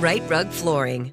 Right Rug Flooring.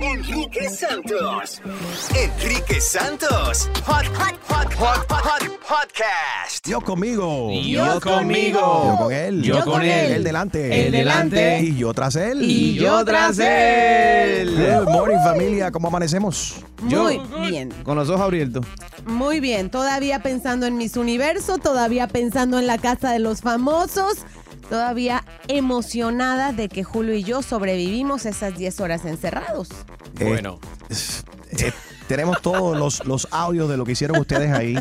Enrique Santos, hot podcast. Yo conmigo, yo con él, yo con él, él delante, y yo tras él. Good morning, familia, ¿cómo amanecemos? Muy bien. Con los ojos abiertos. Muy bien, todavía pensando en Miss Universo, todavía pensando en la casa de los famosos. Todavía emocionada de que Julio y yo sobrevivimos esas 10 horas encerrados. Bueno. Tenemos todos los audios de lo que hicieron ustedes ahí.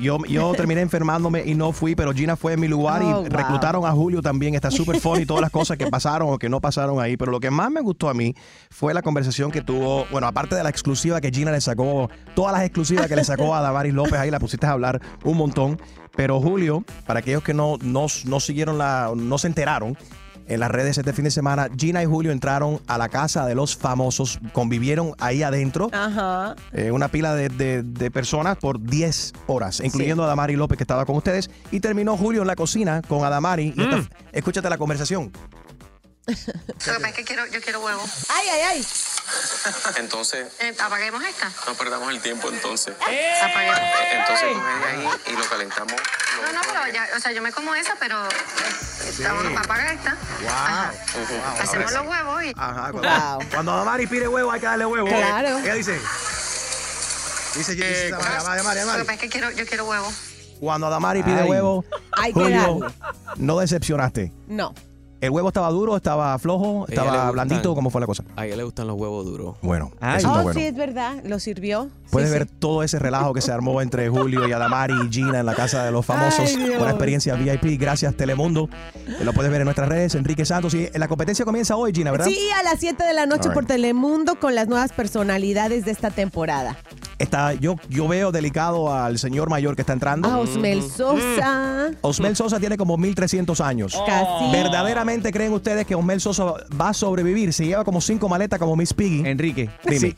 Yo terminé enfermándome y no fui, pero Gina fue en mi lugar y reclutaron a Julio también. Está súper funny todas las cosas que pasaron o que no pasaron ahí. Pero lo que más me gustó a mí fue la conversación que tuvo, bueno, aparte de la exclusiva que Gina le sacó, todas las exclusivas que le sacó a Adamari López, ahí la pusiste a hablar un montón. Pero Julio, para aquellos que no siguieron no se enteraron, en las redes este fin de semana, Gina y Julio entraron a la casa de los famosos, convivieron ahí adentro, ajá, una pila de personas por 10 horas, incluyendo sí, a Adamari López, que estaba con ustedes, y terminó Julio en la cocina con Adamari. Y escúchate la conversación. Lo que yo quiero huevo. ¡Ay! Entonces... ¿apaguemos esta? No perdamos el tiempo, entonces. Apaguemos. Entonces, coge de ahí y lo calentamos. No, pero ya, o sea, yo me como esa, pero vamos a apagar esta. Wow. Hacemos los huevos y... Ajá, cuando Adamari pide huevo, hay que darle huevo. Claro. ¿Qué dice? Dice Adamari. Lo que yo quiero huevo. Cuando Adamari pide huevo, Julio, no decepcionaste. No. ¿El huevo estaba duro, estaba flojo, estaba blandito? ¿Cómo fue la cosa? A ella le gustan los huevos duros. Bueno, eso está bueno. Sí, es verdad. ¿Lo sirvió? Puedes ver todo ese relajo que se armó entre Julio y Adamari y Gina en la casa de los famosos. Una experiencia VIP. Gracias, Telemundo. Lo puedes ver en nuestras redes. Enrique Santos. Y la competencia comienza hoy, Gina, ¿verdad? Sí, a las 7 de la noche por Telemundo con las nuevas personalidades de esta temporada. Yo veo delicado al señor mayor que está entrando. A Osmel Sosa. Osmel Sosa tiene como 1.300 años. Casi. ¿Verdaderamente creen ustedes que Osmel Sosa va a sobrevivir? Se lleva como 5 maletas como Miss Piggy. Enrique,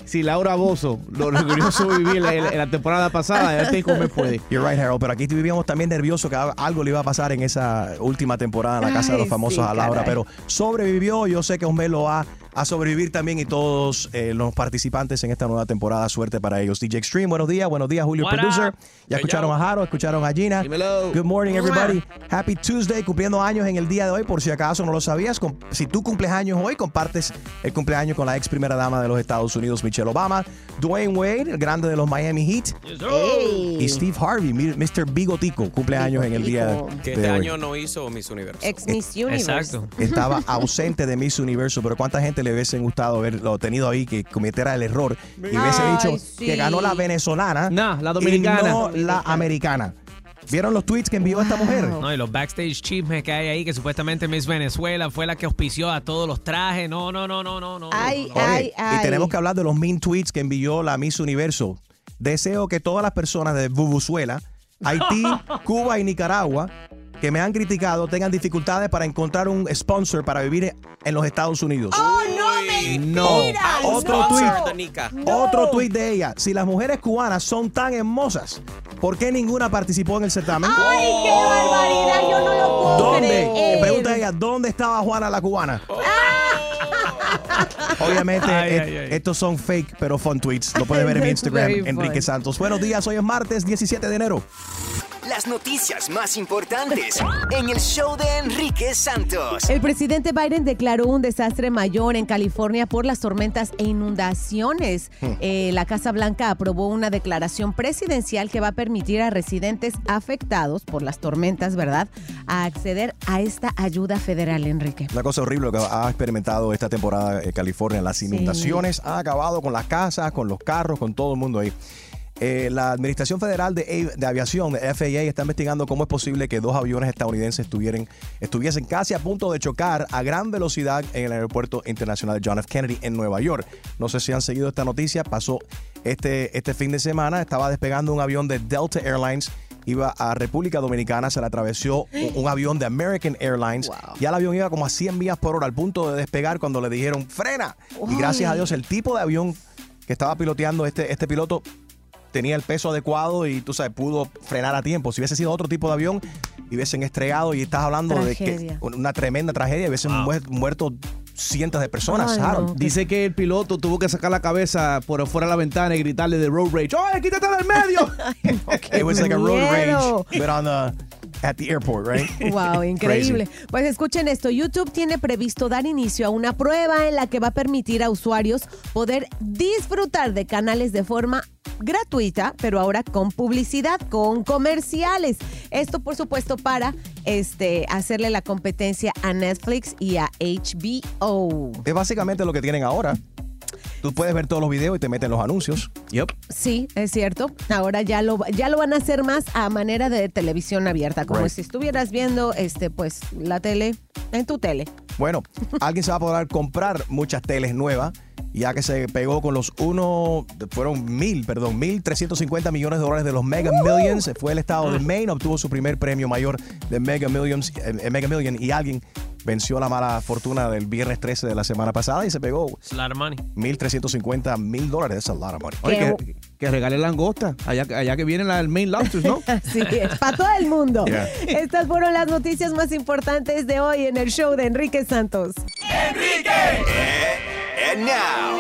si Laura Bozzo lo logró sobrevivir en la temporada pasada, ya te me puede. You're right, Harold, pero aquí vivíamos también nervioso que algo le iba a pasar en esa última temporada en la Casa de los Famosos a Laura, pero sobrevivió. Yo sé que Osmel lo va a sobrevivir también y todos los participantes en esta nueva temporada. Suerte para ellos. DJ Extreme, buenos días, Julio, what producer. Ya escucharon a Jaro, escucharon a Gina. Dímelo. Good morning, everybody. Happy Tuesday, cumpliendo años en el día de hoy, por si acaso no lo sabías. Si tú cumples años hoy, compartes el cumpleaños con la ex primera dama de los Estados Unidos, Michelle Obama, Dwayne Wade, el grande de los Miami Heat, y Steve Harvey, Mr. Bigotico, cumpleaños en el día de hoy. Que este año no hizo Miss Universo. Ex Miss Universo. Exacto. Estaba ausente de Miss Universo, pero cuánta gente le hubiesen gustado haberlo tenido ahí, que cometiera el error y hubiese dicho que ganó la venezolana, la dominicana, y no la americana. ¿Vieron los tweets que envió esta mujer? No, y los backstage chismes que hay ahí, que supuestamente Miss Venezuela fue la que auspició a todos los trajes. No. Y tenemos que hablar de los mean tweets que envió la Miss Universo. Deseo que todas las personas de Venezuela, Haití, Cuba y Nicaragua que me han criticado tengan dificultades para encontrar un sponsor para vivir en los Estados Unidos. ¡Oh, no me mira! Otro tweet de ella. Si las mujeres cubanas son tan hermosas, ¿por qué ninguna participó en el certamen? ¡Ay, qué barbaridad! Yo no lo puedo creer. Me pregunta ella, ¿dónde estaba Juana la cubana? Obviamente, estos son fake, pero fun tweets. Lo puedes ver en mi Instagram, Enrique Santos. Buenos días, hoy es martes 17 de enero. Las noticias más importantes en el show de Enrique Santos. El presidente Biden declaró un desastre mayor en California por las tormentas e inundaciones. La Casa Blanca aprobó una declaración presidencial que va a permitir a residentes afectados por las tormentas, ¿verdad?, a acceder a esta ayuda federal, Enrique. Una cosa horrible que ha experimentado esta temporada en California. Las inundaciones ha acabado con las casas, con los carros, con todo el mundo ahí. La Administración Federal de Aviación, FAA, está investigando cómo es posible que dos aviones estadounidenses estuviesen casi a punto de chocar a gran velocidad en el Aeropuerto Internacional de John F. Kennedy en Nueva York. No sé si han seguido esta noticia. Pasó este fin de semana. Estaba despegando un avión de Delta Airlines. Iba a República Dominicana, se le atravesó un avión de American Airlines. Wow. Ya el avión iba como a 100 millas por hora, al punto de despegar cuando le dijeron ¡frena! Wow. Y gracias a Dios, el tipo de avión que estaba piloteando este piloto tenía el peso adecuado y, tú sabes, pudo frenar a tiempo. Si hubiese sido otro tipo de avión, hubiesen estrellado, y estás hablando de que una tremenda tragedia. Hubiesen muerto cientos de personas. No. Dice que el piloto tuvo que sacar la cabeza por fuera de la ventana y gritarle de road rage. ¡Oye, quítate del medio! It was like a road rage, but on at the airport, right? Wow, increíble. Pues escuchen esto. YouTube tiene previsto dar inicio a una prueba en la que va a permitir a usuarios poder disfrutar de canales de forma gratuita, pero ahora con publicidad, con comerciales. Esto, por supuesto, para hacerle la competencia a Netflix y a HBO. Es básicamente lo que tienen ahora. Tú puedes ver todos los videos y te meten los anuncios. Yep. Sí, es cierto. Ahora ya lo van a hacer más a manera de televisión abierta, como si estuvieras viendo la tele en tu tele. Bueno, alguien se va a poder comprar muchas teles nuevas, ya que se pegó con los 1.350 millones de dólares de los Mega Millions. Fue el estado de Maine, obtuvo su primer premio mayor de Mega Million, y alguien venció la mala fortuna del viernes 13 de la semana pasada y se pegó $1,350,000. That's a lot of money. Oye, que regale langosta allá que viene el Maine Lobsters, ¿no? Así es, para todo el mundo. Yeah. Estas fueron las noticias más importantes de hoy en el show de Enrique Santos. ¡Enrique! And now,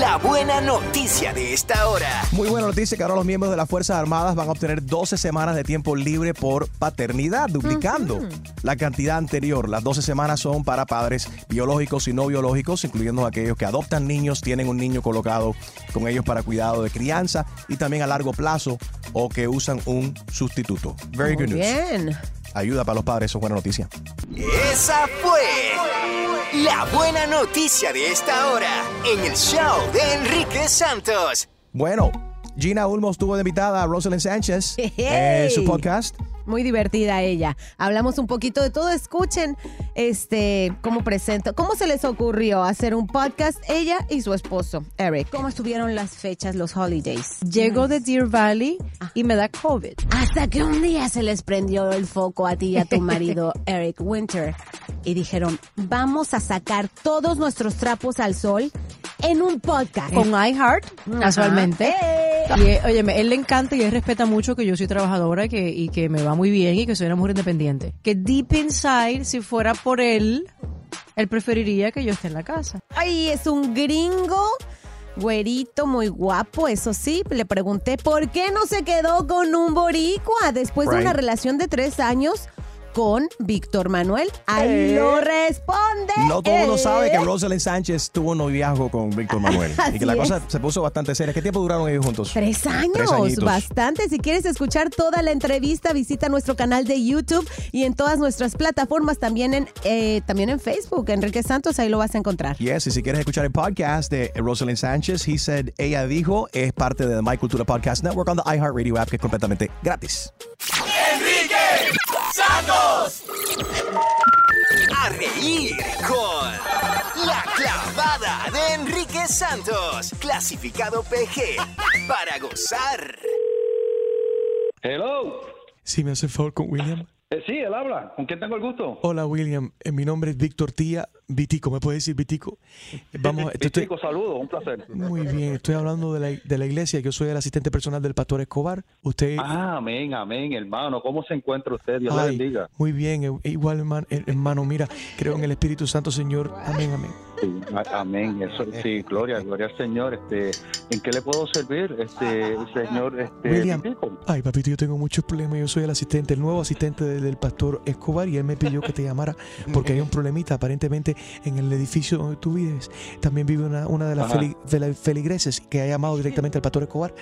la buena noticia de esta hora. Muy buena noticia, que ahora los miembros de las Fuerzas Armadas van a obtener 12 semanas de tiempo libre por paternidad, duplicando la cantidad anterior. Las 12 semanas son para padres biológicos y no biológicos, incluyendo aquellos que adoptan niños, tienen un niño colocado con ellos para cuidado de crianza y también a largo plazo, o que usan un sustituto. Very good news. Bien. Ayuda para los padres, eso es buena noticia. Esa fue la buena noticia de esta hora en el show de Enrique Santos. Bueno, Gina Ulmo estuvo de invitada a Rosalyn Sánchez en su podcast. Muy divertida ella. Hablamos un poquito de todo. Escuchen cómo se les ocurrió hacer un podcast ella y su esposo, Eric. ¿Cómo estuvieron las fechas, los holidays? Llego de Deer Valley y me da COVID. Hasta que un día se les prendió el foco a ti y a tu marido, Eric Winter. Y dijeron, vamos a sacar todos nuestros trapos al sol en un podcast. Con iHeart, casualmente. Y, óyeme, él le encanta y él respeta mucho que yo soy trabajadora y que me va muy bien y que soy una mujer independiente. Que deep inside, si fuera por él, Él preferiría que yo esté en la casa. Ay, es un gringo, güerito, muy guapo, eso sí. Le pregunté, ¿por qué no se quedó con un boricua después de una relación de 3 años con Víctor Manuel? Ahí lo responde. No todo el mundo sabe que Rosalyn Sánchez tuvo un noviazgo con Víctor Manuel. Y que la cosa se puso bastante seria. ¿Qué tiempo duraron ellos juntos? 3 años, bastante. Si quieres escuchar toda la entrevista, visita nuestro canal de YouTube y en todas nuestras plataformas, también en Facebook. Enrique Santos, ahí lo vas a encontrar. Yes, y si quieres escuchar el podcast de Rosalyn Sánchez, He Said, Ella Dijo, es parte de My Cultura Podcast Network on the iHeartRadio app, que es completamente gratis. ¡Enrique Santos! A reír con la clavada de Enrique Santos, clasificado PG, para gozar. Hello. Sí, me hace favor con William. Sí, él habla. ¿Con quién tengo el gusto? Hola, William. Mi nombre es Víctor Tía Vitico. ¿Me puedes decir Vitico? Vitico, saludos. Un placer. Muy bien. Estoy hablando de la iglesia. Yo soy el asistente personal del pastor Escobar. Usted... Ah, amén, amén, hermano. ¿Cómo se encuentra usted? Dios le bendiga. Muy bien. Igual, hermano. Mira, creo en el Espíritu Santo, Señor. Amén, amén. Sí, amén. Eso, sí, gloria al Señor. ¿En qué le puedo servir, Señor? William, Vitico. Ay, papito, yo tengo muchos problemas. Yo soy el nuevo asistente del pastor Escobar, y él me pidió que te llamara porque hay un problemita. Aparentemente en el edificio donde tú vives también vive una de las feligreses que ha llamado directamente al pastor Escobar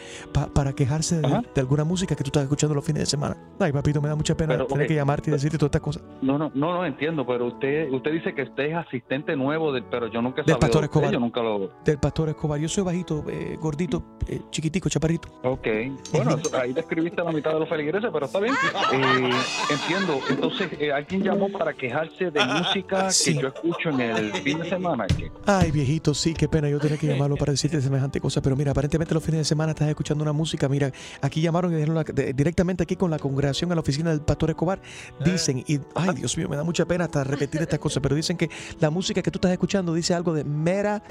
para quejarse de alguna música que tú estás escuchando los fines de semana. Ay, papito, me da mucha pena tener que llamarte y decirte todas estas cosas. No entiendo, pero usted dice que usted es asistente nuevo pero yo nunca he sabido del pastor Escobar. Del pastor Escobar. Yo soy bajito, gordito, chiquitico, chaparrito. Ok, bueno, ahí describiste la mitad de los feligreses, pero está bien. Entiendo. Entonces, alguien llamó para quejarse de música que yo escucho en el fin de semana. Ay, viejito, sí, qué pena. Yo tenía que llamarlo para decirte semejante cosa. Pero mira, aparentemente los fines de semana estás escuchando una música. Mira, aquí llamaron y dijeron directamente aquí con la congregación a la oficina del pastor Escobar. Dicen, y ay, Dios mío, me da mucha pena hasta repetir estas cosas, pero dicen que la música que tú estás escuchando dice algo de mera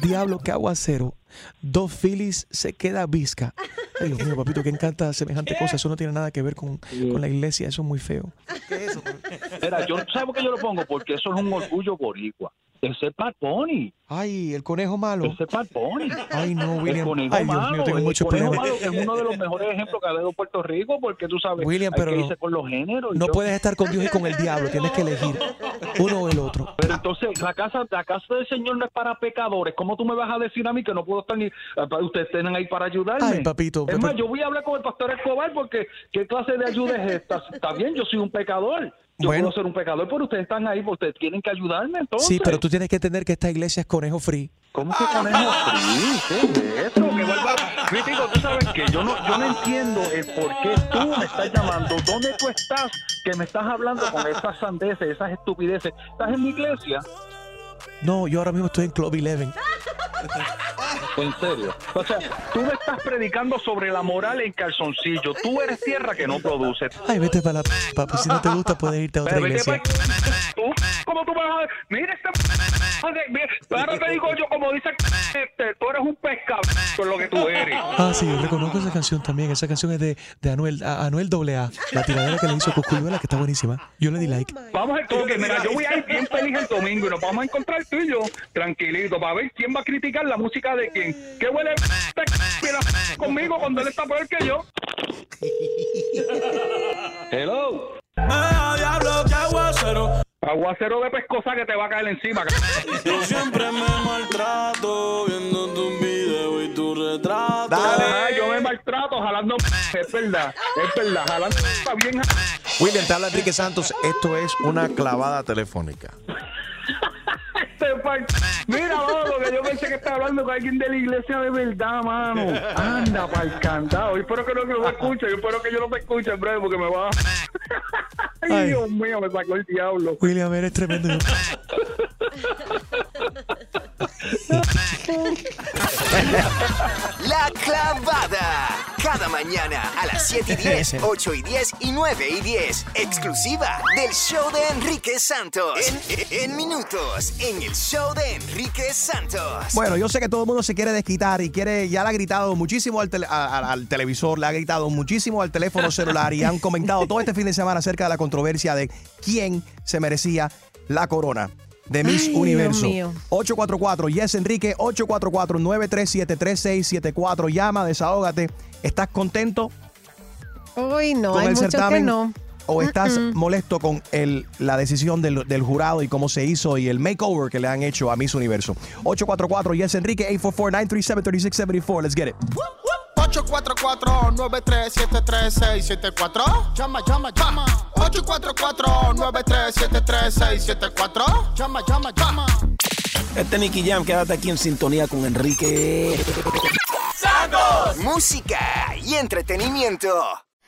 diablo que aguacero. 2 filis se queda visca. Ay, Dios mío, papito, que encanta semejante cosa. Eso no tiene nada que ver con la iglesia. Eso es muy feo. ¿Qué es eso? Mira, yo ¿sabes por qué yo lo pongo? Porque eso es un orgullo boricua. Ese es Bad Bunny. Ay, el conejo malo. Ese es Bad Bunny. Ay, no, William. Ay, Dios mío, tengo muchos problemas. Es uno de los mejores ejemplos que ha dado Puerto Rico, porque tú sabes, William, pero hay que irse con los géneros. No puedes estar con Dios y con el diablo. Tienes que elegir uno o el otro. Pero entonces, la casa del Señor no es para pecadores. ¿Cómo tú me vas a decir a mí que no puedo estar ni... Ustedes estén ahí para ayudarme. Ay, papito. Es más, yo voy a hablar con el pastor Escobar, porque ¿qué clase de ayuda es esta? Está bien, yo soy un pecador. Yo puedo ser un pecador, pero ustedes están ahí, porque ustedes tienen que ayudarme, entonces. Sí, pero tú tienes que entender que esta iglesia es conejo free. ¿Cómo que conejo free? ¿Qué es eso? Que vuelva. Crítico, tú sabes que yo no entiendo el por qué tú me estás llamando. ¿Dónde tú estás que me estás hablando con esas sandeces, esas estupideces? ¿Estás en mi iglesia? No, yo ahora mismo estoy en Club 11. En serio. O sea, tú me estás predicando sobre la moral en calzoncillo. Tú eres tierra que no produce. Ay, vete para la... Papi, si no te gusta, puedes irte a otra iglesia. ¿Tú? ¿Cómo tú vas a...? Mira esta... Ahora te digo yo, como dice... tú eres un pescado con lo que tú eres. Ah, sí, reconozco esa canción también. Esa canción es de Anuel, Anuel AA. La tiradera que le hizo Cuscuyuela, que está buenísima. Yo le di like. Vamos a... Okay, mira, yo voy a ir bien feliz el domingo y nos vamos a encontrar tú y yo, tranquilito, para ver quién va a criticar la música de quién. ¿Qué huele conmigo cuando él está peor que yo? Hello. Diablo, que aguacero. Aguacero de pescosa que te va a caer encima. Yo siempre me maltrato viendo tus videos y tu retrato. Dale, yo me maltrato jalando. Es verdad, jalando está bien. William, te habla Enrique Santos. Esto es una clavada telefónica. Mira, loco, que yo pensé que estaba hablando con alguien de la iglesia de verdad, mano. Anda pa'l cantado. Yo espero que no me escuche. Yo espero que yo no te escuche en breve, porque me va... Ay, Dios mío, me sacó el diablo. William, eres tremendo. La clavada. Cada mañana a las 7 y 10, 8 y 10 y 9 y 10. Exclusiva del show de Enrique Santos. En minutos, en el show de Enrique Santos. Bueno, yo sé que todo el mundo se quiere desquitar y ya le ha gritado muchísimo al televisor, le ha gritado muchísimo al teléfono celular y han comentado todo este fin de semana acerca de la controversia de quién se merecía la corona. de Miss Universo. 844 Yes Enrique, 844-937-3674. Llama, desahógate. ¿Estás contento? Hoy no, hay muchos certamen, que no. ¿O estás molesto con la decisión del jurado y cómo se hizo y el makeover que le han hecho a Miss Universo? 844 Yes Enrique, 844-937-3674. Let's get it. 844-937-3674. Llama. 844-937-3674. Llama. Este Nicky Jam, quédate aquí en sintonía con Enrique Santos. Música y entretenimiento.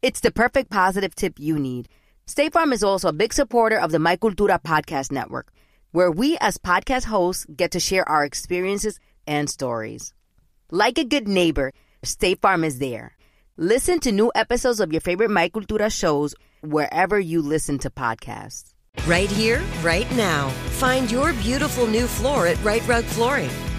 It's the perfect positive tip you need. State Farm is also a big supporter of the My Cultura Podcast Network, where we as podcast hosts get to share our experiences and stories. Like a good neighbor, State Farm is there. Listen to new episodes of your favorite My Cultura shows wherever you listen to podcasts. Right here, right now. Find your beautiful new floor at Right Rug Flooring.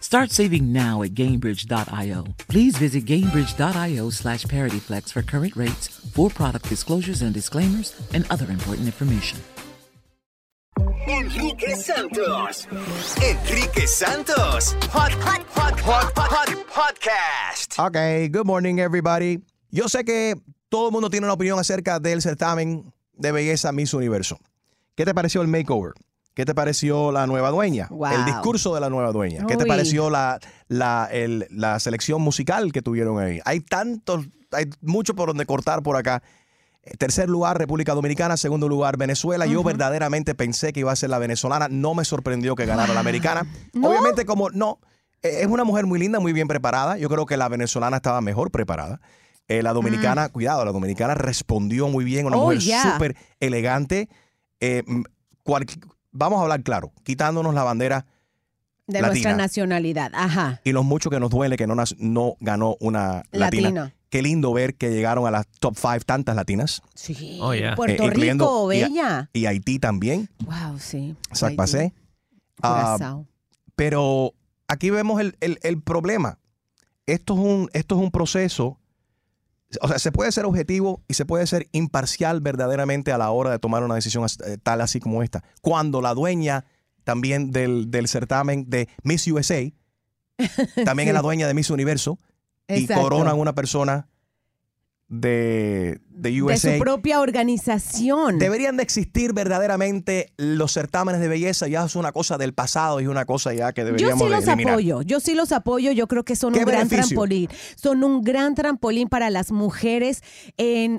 Start saving now at Gainbridge.io. Please visit Gainbridge.io/ParityFlex for current rates, for product disclosures and disclaimers, and other important information. Enrique Santos. Hot podcast. Okay, good morning, everybody. Yo sé que todo el mundo tiene una opinión acerca del certamen de belleza Miss Universo. ¿Qué te pareció el makeover? ¿Qué te pareció la nueva dueña? Wow. El discurso de la nueva dueña. Uy. ¿Qué te pareció la selección musical que tuvieron ahí? Hay mucho por donde cortar por acá. Tercer lugar, República Dominicana. Segundo lugar, Venezuela. Yo verdaderamente pensé que iba a ser la venezolana. No me sorprendió que ganara la americana. ¿No? Obviamente, como no, es una mujer muy linda, muy bien preparada. Yo creo que la venezolana estaba mejor preparada. La dominicana, cuidado, la dominicana respondió muy bien. Una mujer súper elegante. Vamos a hablar claro, quitándonos la bandera de latina, nuestra nacionalidad. Ajá. Y los muchos que nos duele que no ganó una latina. Qué lindo ver que llegaron a las top 5 tantas latinas. Sí. Oh, yeah. Puerto Rico, bella. Y Haití también. Wow, sí. Sacpasé. Pero aquí vemos el problema. Esto es un proceso. O sea, se puede ser objetivo y se puede ser imparcial verdaderamente a la hora de tomar una decisión tal así como esta. Cuando la dueña también del certamen de Miss USA, también es la dueña de Miss Universo, exacto, y coronan una persona de USA. De su propia organización. Deberían de existir verdaderamente los certámenes de belleza, ya es una cosa del pasado y una cosa ya que deberíamos eliminar. Yo sí los apoyo, yo creo que son un gran trampolín. Son un gran trampolín para las mujeres.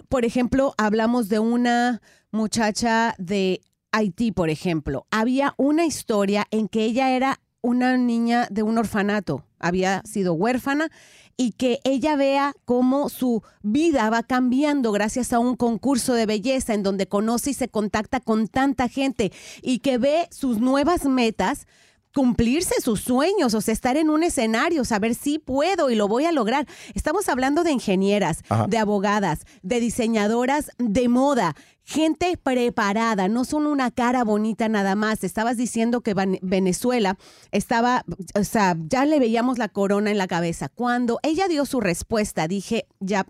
Por ejemplo, hablamos de una muchacha de Haití, por ejemplo. Había una historia en que ella era una niña de un orfanato, había sido huérfana, y que ella vea cómo su vida va cambiando gracias a un concurso de belleza en donde conoce y se contacta con tanta gente y que ve sus nuevas metas cumplirse, sus sueños, o sea, estar en un escenario, saber si puedo y lo voy a lograr. Estamos hablando de ingenieras, ajá, de abogadas, de diseñadoras de moda, gente preparada, no son una cara bonita nada más. Estabas diciendo que Venezuela estaba, o sea, ya le veíamos la corona en la cabeza. Cuando ella dio su respuesta, dije, ya...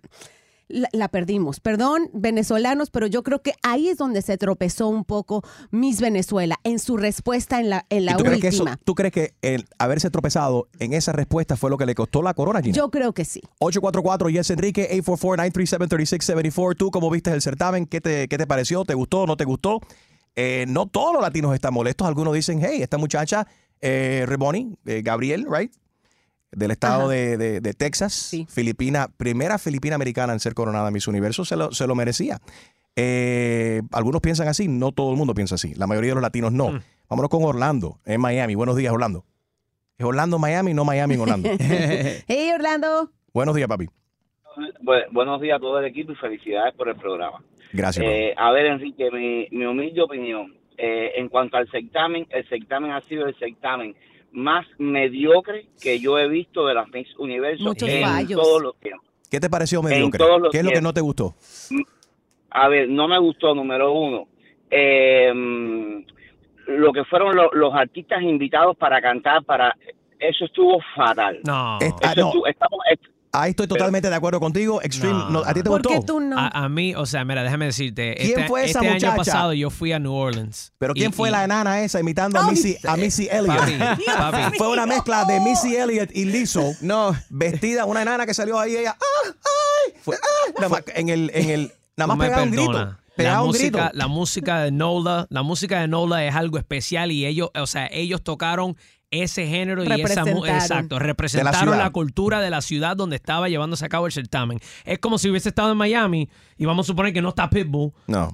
La perdimos. Perdón, venezolanos, pero yo creo que ahí es donde se tropezó un poco Miss Venezuela, en su respuesta en la última. ¿Tú crees que el haberse tropezado en esa respuesta fue lo que le costó la corona, Gina? Yo creo que sí. 844-YES-ENRIQUE, 844-937-3674. Tú, ¿cómo viste el certamen? ¿Qué te pareció? ¿Te gustó o no te gustó? No todos los latinos están molestos. Algunos dicen, hey, esta muchacha, Reboni, Gabriel, right? Del estado de Texas, sí. Filipina, primera filipina americana en ser coronada Miss Universo, se lo merecía. Algunos piensan así, no todo el mundo piensa así, la mayoría de los latinos no. Vámonos con Orlando, en Miami. Buenos días, Orlando. Es Orlando, Miami, no Miami, Orlando. Hey, Orlando. Buenos días, papi. Buenos días a todo el equipo y felicidades por el programa. Gracias. A ver, Enrique, mi humilde opinión. En cuanto al certamen, el certamen ha sido el certamen más mediocre que yo he visto de las Miss Universo todos los tiempos. ¿Qué te pareció mediocre? ¿Qué es lo que no te gustó? A ver, no me gustó, número uno. Lo que fueron los artistas invitados para cantar, eso estuvo fatal. No. Ahí estoy totalmente de acuerdo contigo. Extreme, no. ¿A ti te gustó? ¿Por qué tú no? A mí, o sea, mira, déjame decirte. ¿Quién fue esa muchacha? Año pasado yo fui a New Orleans. ¿Pero quién fue la enana esa imitando a Missy Elliott? Papi. Fue una mezcla de Missy Elliott y Lizzo. No. Vestida, una enana que salió ahí ella. Nada más pegaba un grito. La música de Nola. La música de Nola es algo especial y ellos tocaron ese género y representaron la cultura de la ciudad donde estaba llevándose a cabo el certamen. Es como si hubiese estado en Miami y vamos a suponer que no está Pitbull. No.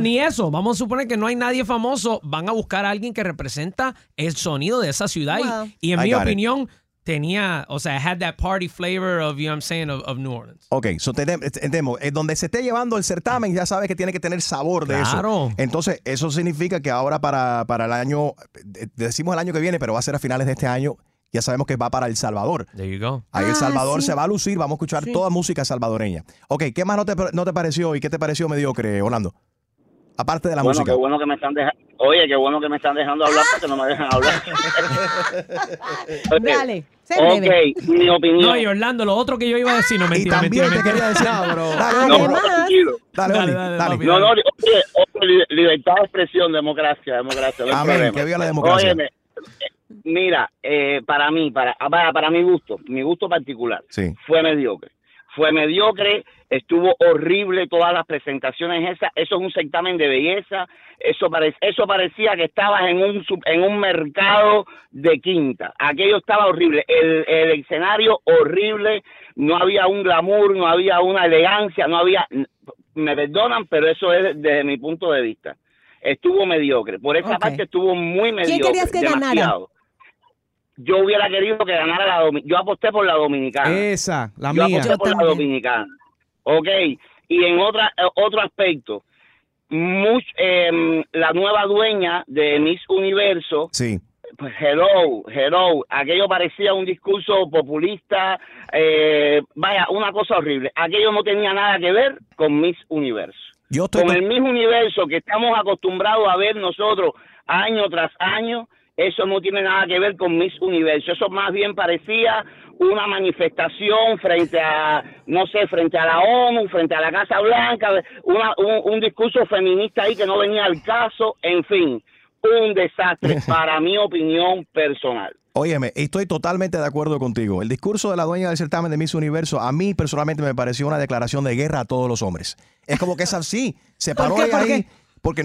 Ni eso. Vamos a suponer que no hay nadie famoso. Van a buscar a alguien que representa el sonido de esa ciudad. Wow. Y en mi opinión, had that party flavor of, you know what I'm saying, of New Orleans. Ok, so entendemos. Donde se esté llevando el certamen, ya sabes que tiene que tener sabor de eso. Entonces, eso significa que ahora para el año, decimos el año que viene, pero va a ser a finales de este año, ya sabemos que va para El Salvador. There you go. Ahí El Salvador se va a lucir, vamos a escuchar toda música salvadoreña. Ok, ¿qué más no te pareció y qué te pareció mediocre, Orlando? Aparte de la música. Qué bueno que me están dejando. Oye, qué bueno que me están dejando hablar porque no me dejan hablar. Dale, mi opinión. No, y Orlando, lo otro que yo iba a decir, no, mentira. Quería decir, bro. Dale. No, oye, libertad de expresión, democracia. Amén, que viva la democracia. Óyeme, mira, para mi gusto particular, fue mediocre. Estuvo horrible todas las presentaciones esas. Eso es un certamen de belleza. Eso parecía que estabas en un mercado de quinta. Aquello estaba horrible. El escenario horrible. No había un glamour, no había una elegancia, no había me perdonan, pero eso es desde mi punto de vista. Estuvo mediocre. Por esa parte estuvo muy mediocre. ¿Quién querías que demasiado ganara? Yo hubiera querido que ganara la Dominicana. Yo aposté por la Dominicana. Esa, la mía. Yo aposté por la Dominicana. Ok. Y en otro aspecto, la nueva dueña de Miss Universo... Sí. Pues hello, aquello parecía un discurso populista, vaya, una cosa horrible. Aquello no tenía nada que ver con Miss Universo. Con el Miss Universo que estamos acostumbrados a ver nosotros año tras año, eso no tiene nada que ver con Miss Universo. Eso más bien parecía una manifestación frente a la ONU, frente a la Casa Blanca, un discurso feminista ahí que no venía al caso, en fin. Un desastre, para mi opinión personal. Óyeme, estoy totalmente de acuerdo contigo. El discurso de la dueña del certamen de Miss Universo, a mí personalmente me pareció una declaración de guerra a todos los hombres. Es como que es así, se paró ahí, porque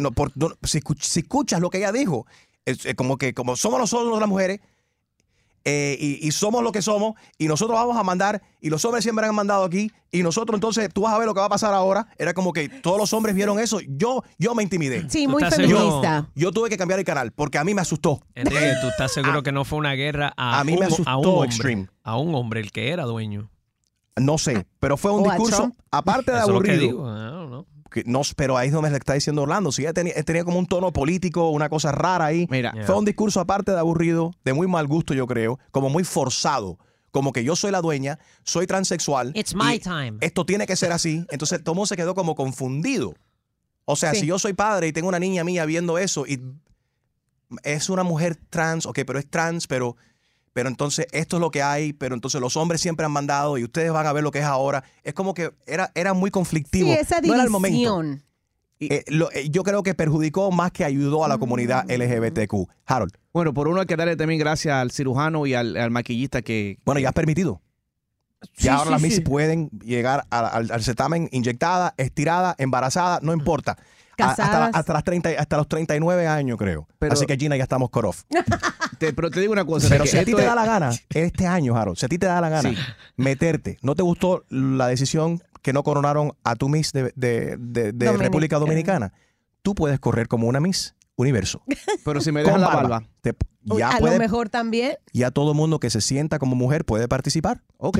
si escuchas lo que ella dijo, es como somos nosotros las mujeres, y somos lo que somos, y nosotros vamos a mandar, y los hombres siempre han mandado aquí, y nosotros entonces, tú vas a ver lo que va a pasar ahora. Era como que todos los hombres vieron eso. Yo me intimidé. Sí, muy feminista. Yo tuve que cambiar el canal, porque a mí me asustó. Enrique, ¿tú estás seguro que no fue una guerra mí me asustó, a un hombre, el que era dueño? No sé, pero fue un discurso, aparte de aburrido. No, pero ahí es donde me está diciendo Orlando. Si ella tenía como un tono político, una cosa rara ahí. Mira, fue un discurso aparte de aburrido, de muy mal gusto, yo creo, como muy forzado. Como que yo soy la dueña, soy transexual. It's my time. Esto tiene que ser así. Entonces todo se quedó como confundido. O sea, si yo soy padre y tengo una niña mía viendo eso y es una mujer trans, pero es trans, pero entonces esto es lo que hay, pero entonces los hombres siempre han mandado y ustedes van a ver lo que es ahora. Es como que era muy conflictivo. Sí, esa división. No era el momento. Yo creo que perjudicó más que ayudó a la comunidad LGBTQ. Harold. Bueno, por uno hay que darle también gracias al cirujano y al maquillista que... Bueno, ya has permitido. Ahora las Miss pueden llegar al certamen inyectada, estirada, embarazada, no importa. Hasta los 39 años, creo. Así que, Gina, ya estamos cut off. Pero te digo una cosa. Pero si a ti te da la gana, este año, Harold, si a ti te da la gana meterte, ¿no te gustó la decisión que no coronaron a tu Miss de República Dominicana? Tú puedes correr como una Miss Universo. Pero si me dejas la barba. Lo mejor también. Ya todo mundo que se sienta como mujer puede participar. Ok.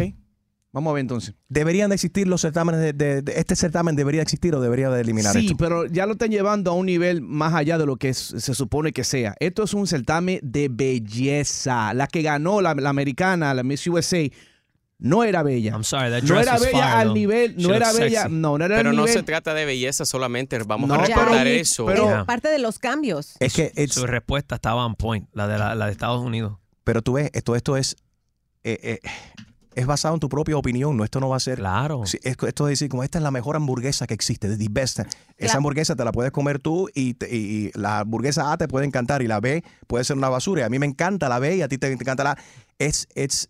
Vamos a ver entonces. ¿Deberían de existir los certámenes este certamen debería existir o debería de eliminar esto? Sí, pero ya lo están llevando a un nivel más allá de lo que se supone que sea. Esto es un certamen de belleza. La que ganó la americana, la Miss USA, no era bella. I'm sorry, that dress no era bella fine, al though. Nivel, no She era bella, sexy. No, no era pero el no nivel. Se trata de belleza solamente, vamos a recordar eso. Pero parte de los cambios. Es que su respuesta estaba on point, la de Estados Unidos. Pero tú ves, esto es... es basado en tu propia opinión, no, esto no va a ser... Claro. Esto es decir, como esta es la mejor hamburguesa que existe, the best. Claro. Esa hamburguesa te la puedes comer tú y la hamburguesa A te puede encantar y la B puede ser una basura. Y a mí me encanta la B y a ti te encanta la A. It's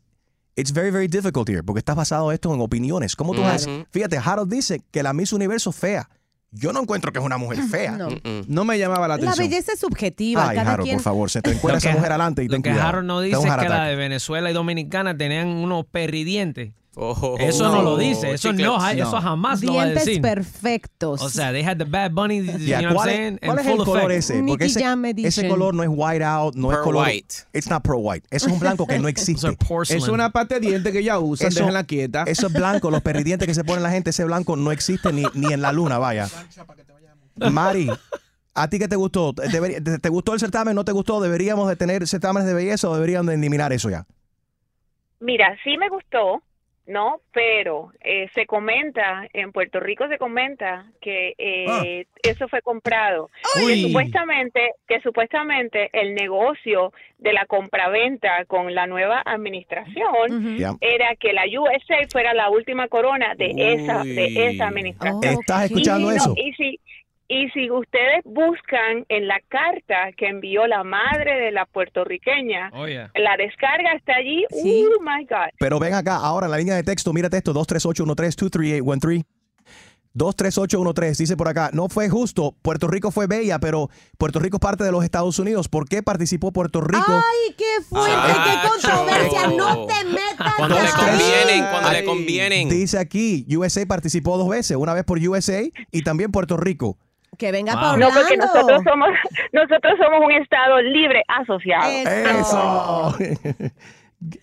very, very difficult here, porque estás basado esto en opiniones. ¿Cómo tú vas? Fíjate, Harold dice que la Miss Universo es fea. Yo no encuentro que es una mujer fea. No me llamaba la atención. La belleza es subjetiva. Ay, Harold, por favor, se te encuentra esa mujer adelante y ten cuidado. Lo que Harold no dice es que la de Venezuela y Dominicana tenían unos perridientes. Eso no lo dice. Eso no, eso jamás lo va a decir. Dientes perfectos. O sea, they had the Bad Bunny, you know what I'm saying? ¿Cuál es el color ese? Porque ese color no es white out, no es color. It's not pro white. Eso es un blanco que no existe. Es una parte de diente que ya usan, déjenla quieta. Eso es blanco, los perridientes que se ponen la gente, ese blanco no existe ni en la luna, vaya. Mari, ¿a ti qué te gustó? ¿Te gustó el certamen? ¿No te gustó? ¿Deberíamos de tener certámenes de belleza o deberían de eliminar eso ya? Mira, sí me gustó. No, pero se comenta, en Puerto Rico se comenta que eso fue comprado. ¡Uy! Que supuestamente el negocio de la compraventa con la nueva administración era que la USA fuera la última corona de esa administración. ¿Estás escuchando eso? Y si ustedes buscan en la carta que envió la madre de la puertorriqueña, la descarga está allí. Sí. Oh, my God. Pero ven acá, ahora en la línea de texto, mírate esto, 23813-23813. 23813 dice por acá, no fue justo, Puerto Rico fue bella, pero Puerto Rico es parte de los Estados Unidos. ¿Por qué participó Puerto Rico? ¡Ay, qué fuerte! ¡Qué controversia! ¡No te metas! Cuando le convienen, Dice aquí, USA participó dos veces, una vez por USA y también Puerto Rico. Que venga para Orlando. No, porque nosotros somos un estado libre asociado. ¡Eso!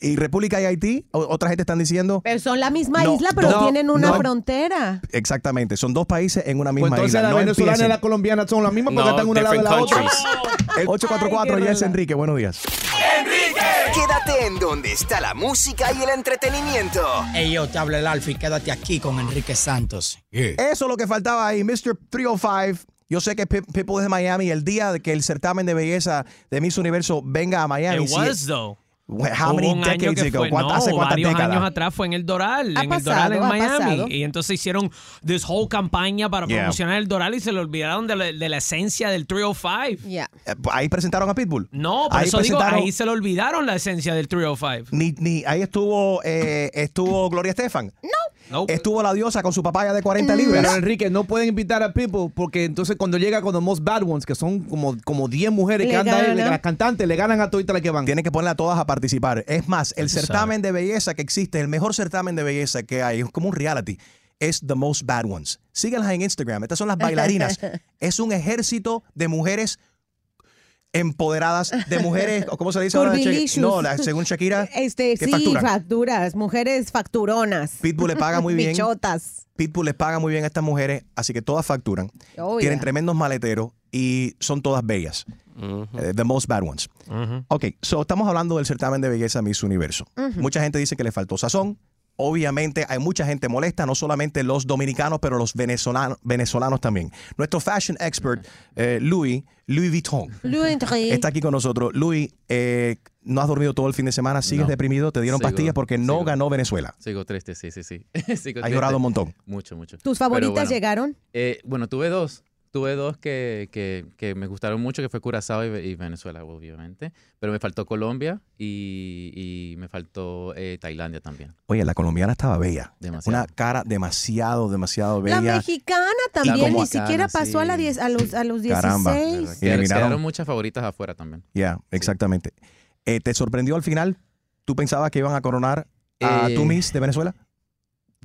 ¿Y República y Haití? Otra gente están diciendo... Pero son la misma isla, pero tienen una frontera. Exactamente, son dos países en una misma isla. Entonces la venezolana y la colombiana son las mismas porque están una al lado de la otra. 844, ya es Enrique, buenos días. ¡Enrique! Quédate en donde está la música y el entretenimiento. Hey, yo te hablo el Alfie, quédate aquí con Enrique Santos. Yeah. Eso es lo que faltaba ahí, Mr. 305. Yo sé que People de Miami, el día de que el certamen de belleza de Miss Universo venga a Miami... Hace varios años atrás fue en el Doral, en Miami. Y entonces hicieron this whole campaña para promocionar el Doral y se le olvidaron de la esencia del 305. Yeah. Ahí presentaron a Pitbull. No, por eso digo, ahí se le olvidaron la esencia del 305. Ahí estuvo Gloria Estefan. Nope. Estuvo la diosa con su papaya de 40 libras. Pero Enrique, no pueden invitar a People porque entonces cuando llega con The Most Bad Ones, que son como 10 mujeres que andan, las cantantes, le ganan a todas las que van. Tienen que ponerlas todas a participar. Es más, el certamen de belleza que existe, el mejor certamen de belleza que hay, es como un reality, es The Most Bad Ones. Síganlas en Instagram. Estas son las bailarinas. Es un ejército de mujeres empoderadas, de mujeres, ¿cómo se dice ahora? Según Shakira, facturas, mujeres facturonas. Pitbull le paga muy bien. Pitbull les paga muy bien a estas mujeres, así que todas facturan. Tienen tremendos maleteros y son todas bellas. The Most Bad Ones. Ok, so estamos hablando del certamen de belleza Miss Universo. Mucha gente dice que le faltó sazón. Obviamente hay mucha gente molesta, no solamente los dominicanos, pero los venezolanos también. Nuestro fashion expert, Louis Vuitton, está aquí con nosotros. Louis, ¿no has dormido todo el fin de semana? ¿Sigues deprimido? ¿Te dieron pastillas porque no ganó Venezuela? Sigo triste, sí. Has llorado un montón. Mucho. ¿Tus favoritas llegaron? Bueno, tuve dos que me gustaron mucho, que fue Curazao y Venezuela, obviamente. Pero me faltó Colombia y me faltó Tailandia también. Oye, la colombiana estaba bella. Demasiado. Una cara demasiado bella. La mexicana también, ni siquiera pasó a los 16. Caramba. Quedaron muchas favoritas afuera también. Exactamente. ¿Te sorprendió al final? ¿Tú pensabas que iban a coronar a tu Miss de Venezuela?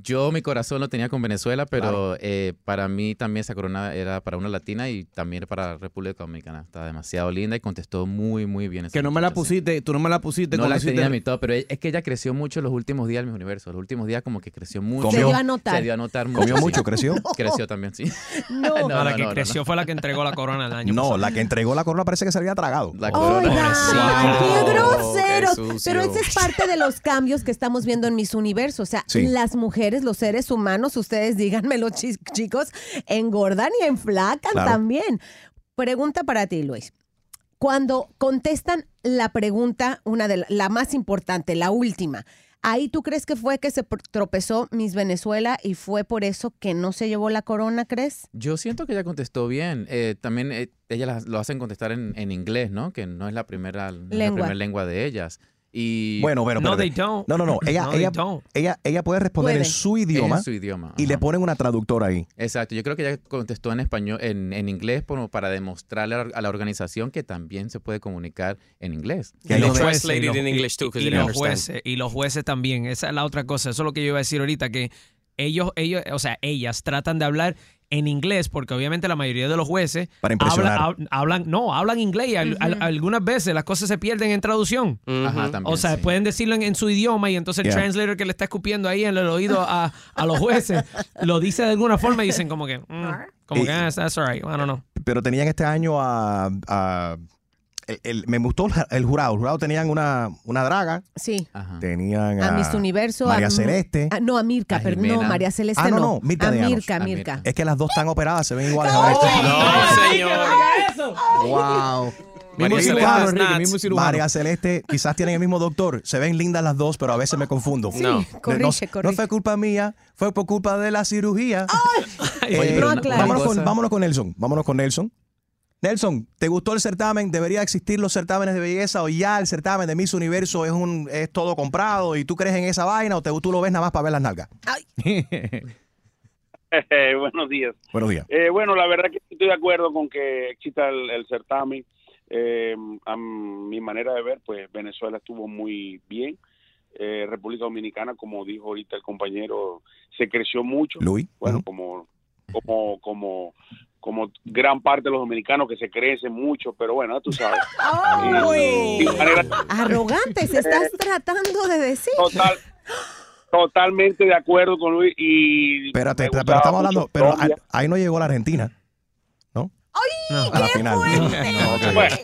Yo mi corazón lo tenía con Venezuela, pero para mí también esa corona era para una latina y también para República Dominicana. Está demasiado linda y contestó muy bien. Que no me la pusiste, tú no me la pusiste. No la tenía a mi todo, pero es que ella creció mucho los últimos días del Miss Universo. Los últimos días como que creció mucho. Se dio a notar mucho. Comió mucho, creció. Creció también, sí. La que creció fue la que entregó la corona el año pasado. La que entregó la corona parece que se había tragado. La corona. ¡Ay, qué grosero! Pero ese es parte de los cambios que estamos viendo en Miss Universo. O sea, las mujeres, los seres humanos, ustedes díganmelo, chicos, engordan y enflacan también. Pregunta para ti, Luis. Cuando contestan la pregunta, la más importante, la última, ¿ahí tú crees que fue que se tropezó Miss Venezuela y fue por eso que no se llevó la corona, crees? Yo siento que ella contestó bien. También ellas lo hacen contestar en inglés, ¿no? Que no es la primera lengua de ellas. Y bueno, ella puede responder en su idioma, y le ponen una traductora ahí. Exacto, yo creo que ella contestó en español, en inglés, para demostrarle a la organización que también se puede comunicar en inglés. Y los jueces también, esa es la otra cosa, eso es lo que yo iba a decir ahorita, que ellos, o sea, ellas tratan de hablar en inglés, porque obviamente la mayoría de los jueces hablan inglés y algunas veces las cosas se pierden en traducción. O sea, pueden decirlo en su idioma y entonces el translator que le está escupiendo ahí en el oído a los jueces lo dice de alguna forma y dicen como que that's all right, I don't know. Pero tenían este año me gustó el jurado. El jurado tenían una draga. Sí. Ajá. Tenían a Miss Universo. María Celeste. No, a Mirka. No, María Celeste no. Mirka. Mirka. Es que las dos están operadas. Se ven iguales. ¡No, señor! ¡Wow! María Celeste, quizás tienen el mismo doctor. Se ven lindas las dos, pero a veces me confundo. Corrige. No fue culpa mía, fue por culpa de la cirugía. Vámonos con Nelson. Nelson, ¿te gustó el certamen? ¿Debería existir los certámenes de belleza o ya el certamen de Miss Universo es todo comprado y tú crees en esa vaina o tú lo ves nada más para ver las nalgas? Buenos días. Buenos días. Bueno, la verdad que estoy de acuerdo con que exista el certamen. A mi manera de ver, pues Venezuela estuvo muy bien. República Dominicana, como dijo ahorita el compañero, se creció mucho. Luis. Bueno, uh-huh. como gran parte de los dominicanos que se crecen mucho, pero bueno, tú sabes. Arrogantes, estás tratando de decir. Totalmente de acuerdo con Luis. Y espérate, pero estamos hablando, pero ahí no llegó la Argentina, ¿no? ¡Ay, no, qué a la final! Fuerte. No, okay. Bueno,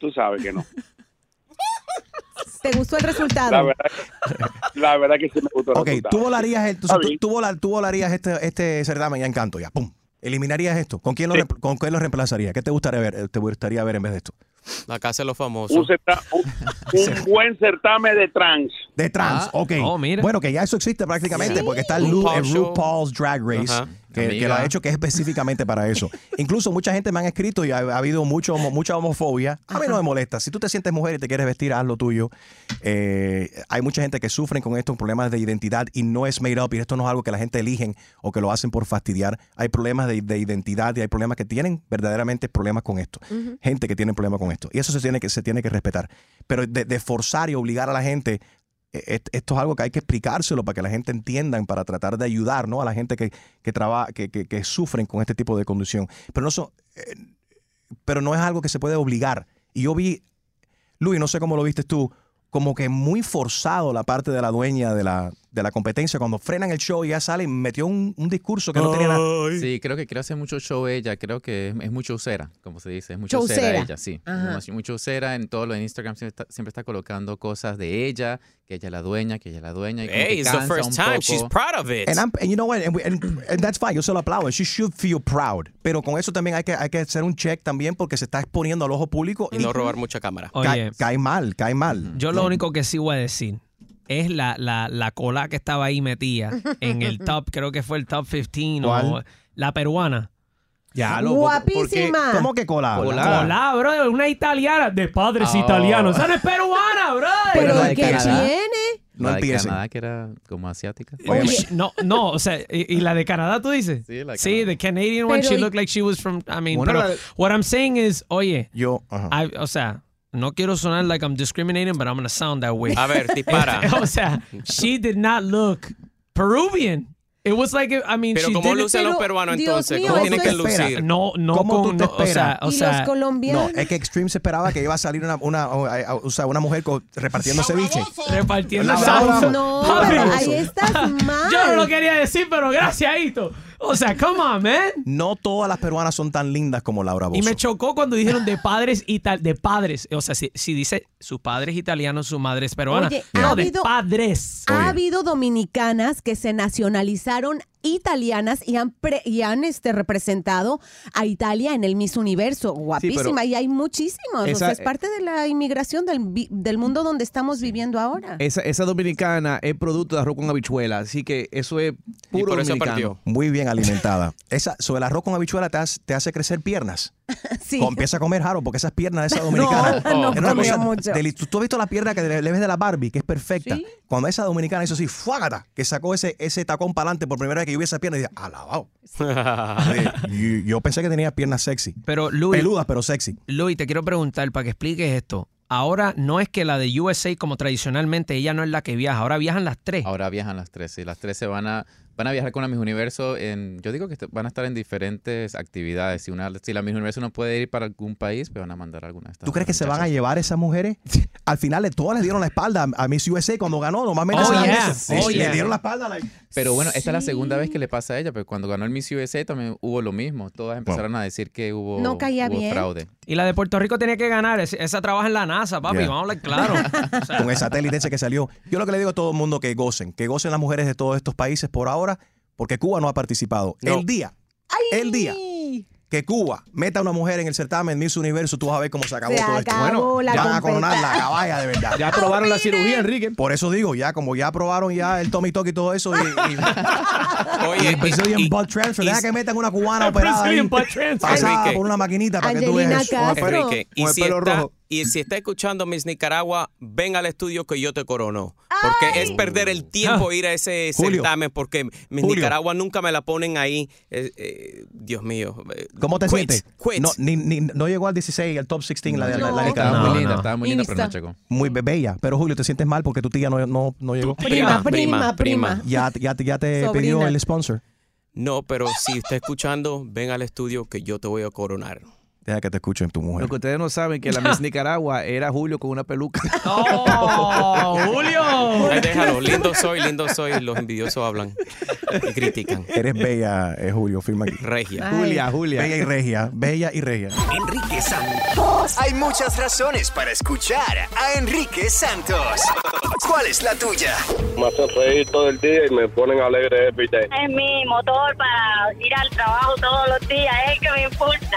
tú sabes que no. ¿Te gustó el resultado? La verdad que sí me gustó el resultado. Ok, tú volarías este certamen ya en canto, ya, pum. ¿Eliminarías esto? ¿Con quién lo reemplazaría? ¿Qué te gustaría ver en vez de esto? La Casa de los Famosos. Un buen certamen de trans. De trans, ok. Oh, mira. Bueno, que ya eso existe prácticamente, sí. Porque está RuPaul's Drag Race, uh-huh. que lo ha hecho, que es específicamente para eso. Incluso mucha gente me han escrito y ha habido mucha homofobia. A mí no me molesta. Si tú te sientes mujer y te quieres vestir, haz lo tuyo. Hay mucha gente que sufren con estos problemas de identidad y no es made up. Y esto no es algo que la gente eligen o que lo hacen por fastidiar. Hay problemas de identidad y hay problemas que tienen verdaderamente problemas con esto. Uh-huh. Gente que tiene problemas con esto. Y eso se tiene que respetar. Pero de forzar y obligar a la gente, esto es algo que hay que explicárselo para que la gente entienda, para tratar de ayudar, ¿no?, a la gente que sufren con este tipo de condición. Pero no es algo que se puede obligar. Y yo vi, Luis, no sé cómo lo viste tú, como que muy forzado la parte de la dueña de la competencia, cuando frenan el show y ya sale y metió un discurso que no tenía nada. Sí, creo que quiere hacer mucho show ella, creo que es muy showcera, como se dice, es muy showcera ella, sí. Ajá. Muy showcera, en todo lo en Instagram siempre está colocando cosas de ella, que ella es la dueña, y como que cansa un poco. Hey, it's the first time, she's proud of it. And you know what, and that's fine, yo se lo aplaudo, she should feel proud, pero con eso también hay que hacer un check también porque se está exponiendo al ojo público. Y no robar mucha cámara. Oye, cae mal. Yo lo único que sí voy a decir es la cola que estaba ahí metida en el top, creo que fue el top 15. ¿Cuál? O la peruana. Ya, guapísima. ¿Cómo que colada? Colada, bro. Una italiana de padres italianos. ¡Esa no es peruana, bro! ¿Pero qué tiene? No empiecen. La de Canadá, que era como asiática. Oye. No, o sea, ¿y la de Canadá tú dices? Sí, la de Canadá. Sí, the Canadian one, she looked like she was from, I mean, pero what I'm saying is, oye, yo, o sea, no quiero sonar like I'm discriminating, but I'm going to sound that way. A ver, dispara. O sea, she did not look Peruvian. It was like, I mean, pero ¿cómo lucen los peruanos entonces? Mío, ¿cómo tienen que lucir? No, ¿cómo tú te esperas? O sea, los colombianos. No, es que Extreme se esperaba que iba a salir una mujer repartiendo ceviche. Repartiendo salsa. No, pero ahí estás mal. Yo no lo quería decir, pero gracias a esto. O sea, come on, man. No todas las peruanas son tan lindas como Laura Bozzo. Y me chocó cuando dijeron de padres. O sea, si dice sus padres italianos, su madre es peruana. Oye, no, de padres. Ha habido dominicanas que se nacionalizaron italianas y han representado a Italia en el Miss Universo. Guapísima, sí, y hay muchísimas. O sea, es parte de la inmigración del mundo donde estamos viviendo ahora. Esa dominicana es producto de arroz con habichuela, así que eso es puro y por dominicano. Eso partió. Muy bien alimentada. Sobre el arroz con habichuela te hace crecer piernas. Sí. Empieza a comer jaro porque esas piernas de esa dominicana ¿Tú has visto la pierna que le ves de la Barbie, que es perfecta? ¿Sí? Cuando esa dominicana hizo así, ¡fuágata!, que sacó ese tacón para adelante por primera vez que yo vi esa pierna y dije, ¡alabao! Sí. Yo pensé que tenía piernas sexy, pero, Luis, peludas pero sexy. Luis, te quiero preguntar para que expliques esto. Ahora no es que la de USA, como tradicionalmente, ella no es la que viaja. Ahora viajan las tres. Sí, las tres se van a viajar con la Miss Universo. Yo digo que van a estar en diferentes actividades. Si la Miss Universo no puede ir para algún país, pues van a mandar alguna. ¿Tú crees que se van a llevar esas mujeres? Al final todas les dieron la espalda a Miss USA cuando ganó. Normalmente le dieron la espalda. Pero bueno, esta es la segunda vez que le pasa a ella. Pero cuando ganó el Miss USA también hubo lo mismo. Todas empezaron a decir que hubo fraude. Y la de Puerto Rico tenía que ganar. Esa trabaja en la NASA, papi. Vamos a hablar claro. O sea, con el satélite ese que salió. Yo lo que le digo a todo el mundo, que gocen las mujeres de todos estos países por ahora. Porque Cuba no ha participado. No. El día que Cuba meta a una mujer en el certamen Miss Universo, tú vas a ver cómo se acabó todo esto. Bueno, ya van a coronar la caballa de verdad. Ya aprobaron la cirugía, Enrique. Por eso digo, ya como ya aprobaron ya el Tommy Talk y todo eso. Oye, el Brazilian Butt Transfer. Deja que metan una cubana operada. Pasada por una maquinita para que tú veas. Enrique, y si pelo rojo. Y si está escuchando Miss Nicaragua, ven al estudio que yo te corono. Porque es perder el tiempo ir a ese certamen, porque Miss Nicaragua nunca me la ponen ahí. Dios mío. ¿Cómo te sientes? No llegó al 16, al top 16 la de la Nicaragua. Estaba muy linda, pero no llegó. Muy bella. Pero Julio, ¿te sientes mal porque tu tía no llegó? Prima. ¿Ya te pidió el sponsor? No, pero si está escuchando, ven al estudio que yo te voy a coronar. Deja que te escuchen tu mujer. Lo que ustedes no saben que la Miss Nicaragua era Julio con una peluca. ¡Oh, Julio! Déjalo, lindo soy. Los envidiosos hablan y critican. Eres bella, Julio, firma aquí. Regia. Ay. Julia. Bella y regia. Enrique Santos. Hay muchas razones para escuchar a Enrique Santos. ¿Cuál es la tuya? Me hacen reír todo el día y me ponen alegre every day. Es mi motor para ir al trabajo todos los días. Es el que me importa.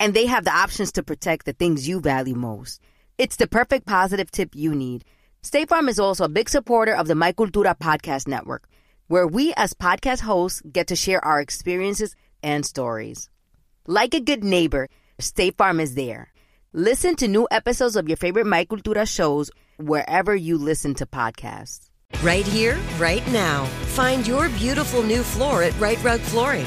and they have the options to protect the things you value most. It's the perfect positive tip you need. State Farm is also a big supporter of the My Cultura Podcast Network, where we as podcast hosts get to share our experiences and stories. Like a good neighbor, State Farm is there. Listen to new episodes of your favorite My Cultura shows wherever you listen to podcasts. Right here, right now. Find your beautiful new floor at Right Rug Flooring.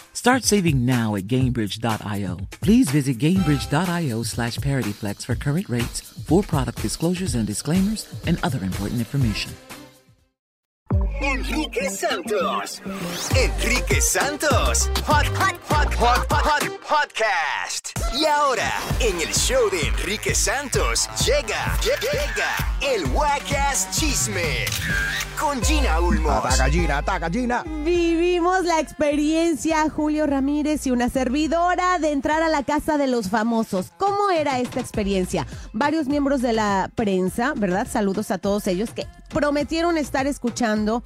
Start saving now at Gainbridge.io. Please visit Gainbridge.io/ParityFlex for current rates, for product disclosures and disclaimers, and other important information. Enrique Santos. Enrique Santos. Hot Podcast. Y ahora, en el show de Enrique Santos, llega el Wackass Chisme con Gina Ulmo. Ataca Gina. Vivimos la experiencia, Julio Ramírez y una servidora, de entrar a la casa de los famosos. ¿Cómo era esta experiencia? Varios miembros de la prensa, ¿verdad? Saludos a todos ellos que prometieron estar escuchando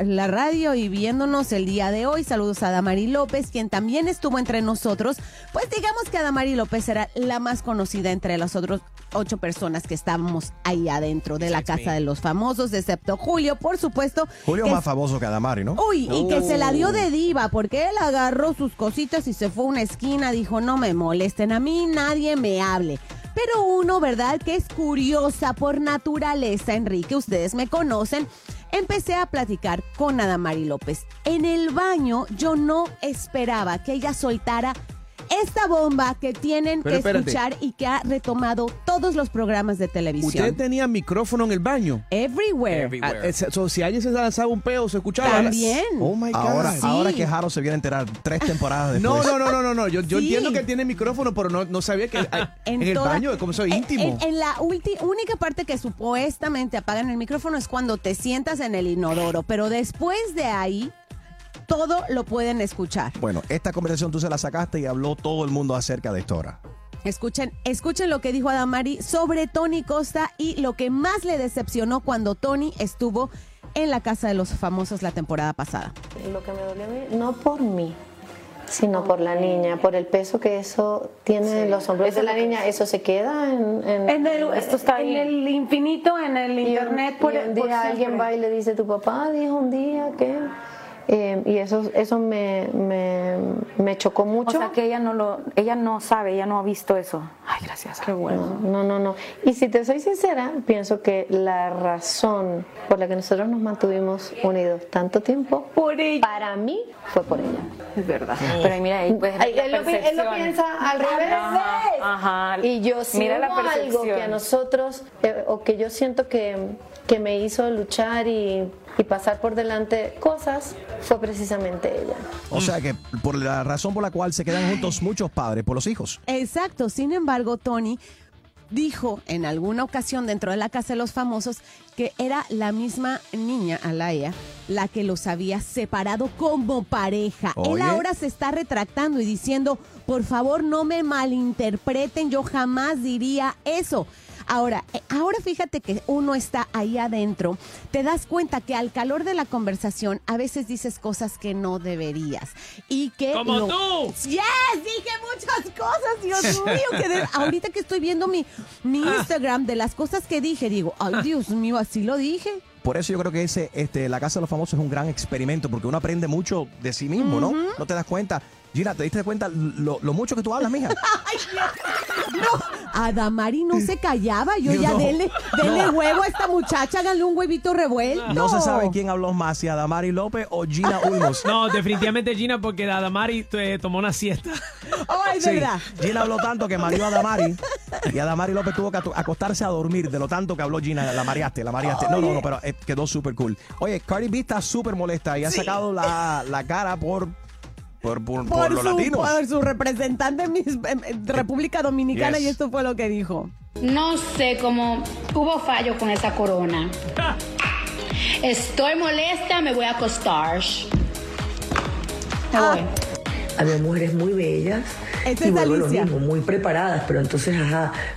la radio y viéndonos el día de hoy. Saludos a Adamari López, quien también estuvo entre nosotros. Pues digamos que Adamari López era la más conocida entre las otras 8 personas que estábamos ahí adentro de la casa de los famosos, excepto Julio, por supuesto. Julio más famoso que Adamari, ¿no? Uy, y que se la dio de diva, porque él agarró sus cositas y se fue a una esquina, dijo, no me molesten a mí, nadie me hable. Pero uno, ¿verdad?, que es curiosa por naturaleza, Enrique, ustedes me conocen, empecé a platicar con Adamari López. En el baño yo no esperaba que ella soltara esta bomba que tienen que escuchar y que ha retomado todos los programas de televisión. ¿Usted tenía micrófono en el baño? Everywhere. Si alguien se lanzaba un peo, se escuchaba. También. Oh my God. Ahora que Jaro se viene a enterar 3 temporadas después. No. Yo entiendo que tiene micrófono, pero no sabía que en el baño, como soy íntimo. En la única parte que supuestamente apagan el micrófono es cuando te sientas en el inodoro, pero después de ahí todo lo pueden escuchar. Bueno, esta conversación tú se la sacaste y habló todo el mundo acerca de esto ahora. Escuchen lo que dijo Adamari sobre Tony Costa y lo que más le decepcionó cuando Tony estuvo en la casa de los famosos la temporada pasada. Lo que me dolió a mí, no por mí, sino por la niña, por el peso que eso tiene en los hombros de la niña. Eso se queda en el infinito, en el internet. Un día alguien va y le dice, tu papá dijo un día que... y eso me chocó mucho. O sea que ella no ha visto eso. Ay, gracias. Qué bueno. No. Y si te soy sincera, pienso que la razón por la que nosotros nos mantuvimos unidos tanto tiempo, por ella, para mí, fue por ella. Es verdad. Sí. Pero mira, ahí pues, él lo piensa al revés. Ajá. Y yo siento algo que a nosotros, o que yo siento que me hizo luchar y pasar por delante cosas, fue precisamente ella. O sea que por la razón por la cual se quedan juntos muchos padres, por los hijos. Exacto. Sin embargo, Tony dijo en alguna ocasión dentro de la casa de los famosos que era la misma niña, Alaya, la que los había separado como pareja. Oye. Él ahora se está retractando y diciendo, por favor, no me malinterpreten, yo jamás diría eso. Ahora fíjate que uno está ahí adentro, te das cuenta que al calor de la conversación a veces dices cosas que no deberías y que... ¡Como tú! ¡Yes! Dije muchas cosas, Dios mío. Ahorita que estoy viendo mi Instagram de las cosas que dije, digo, ¡ay, Dios mío, así lo dije! Por eso yo creo que la Casa de los Famosos es un gran experimento, porque uno aprende mucho de sí mismo, ¿no? No te das cuenta. Gina, ¿te diste cuenta lo mucho que tú hablas, mija? ¡Ay, no! Adamari no se callaba. Dele huevo a esta muchacha, háganle un huevito revuelto. No se sabe quién habló más, si Adamari López o Gina Ulmo. No, definitivamente Gina, porque Adamari tomó una siesta. ¡Ay, es verdad! Gina habló tanto que mareó a Adamari. Y Adamari López tuvo que acostarse a dormir de lo tanto que habló Gina. La mareaste. No, pero quedó súper cool. Oye, Cardi B está súper molesta y ha sacado la cara por los latinos. Por su representante en República Dominicana, y esto fue lo que dijo. No sé cómo hubo fallo con esa corona. Estoy molesta, me voy a acostar. Había mujeres muy bellas y vuelvo lo mismo, muy preparadas, pero entonces,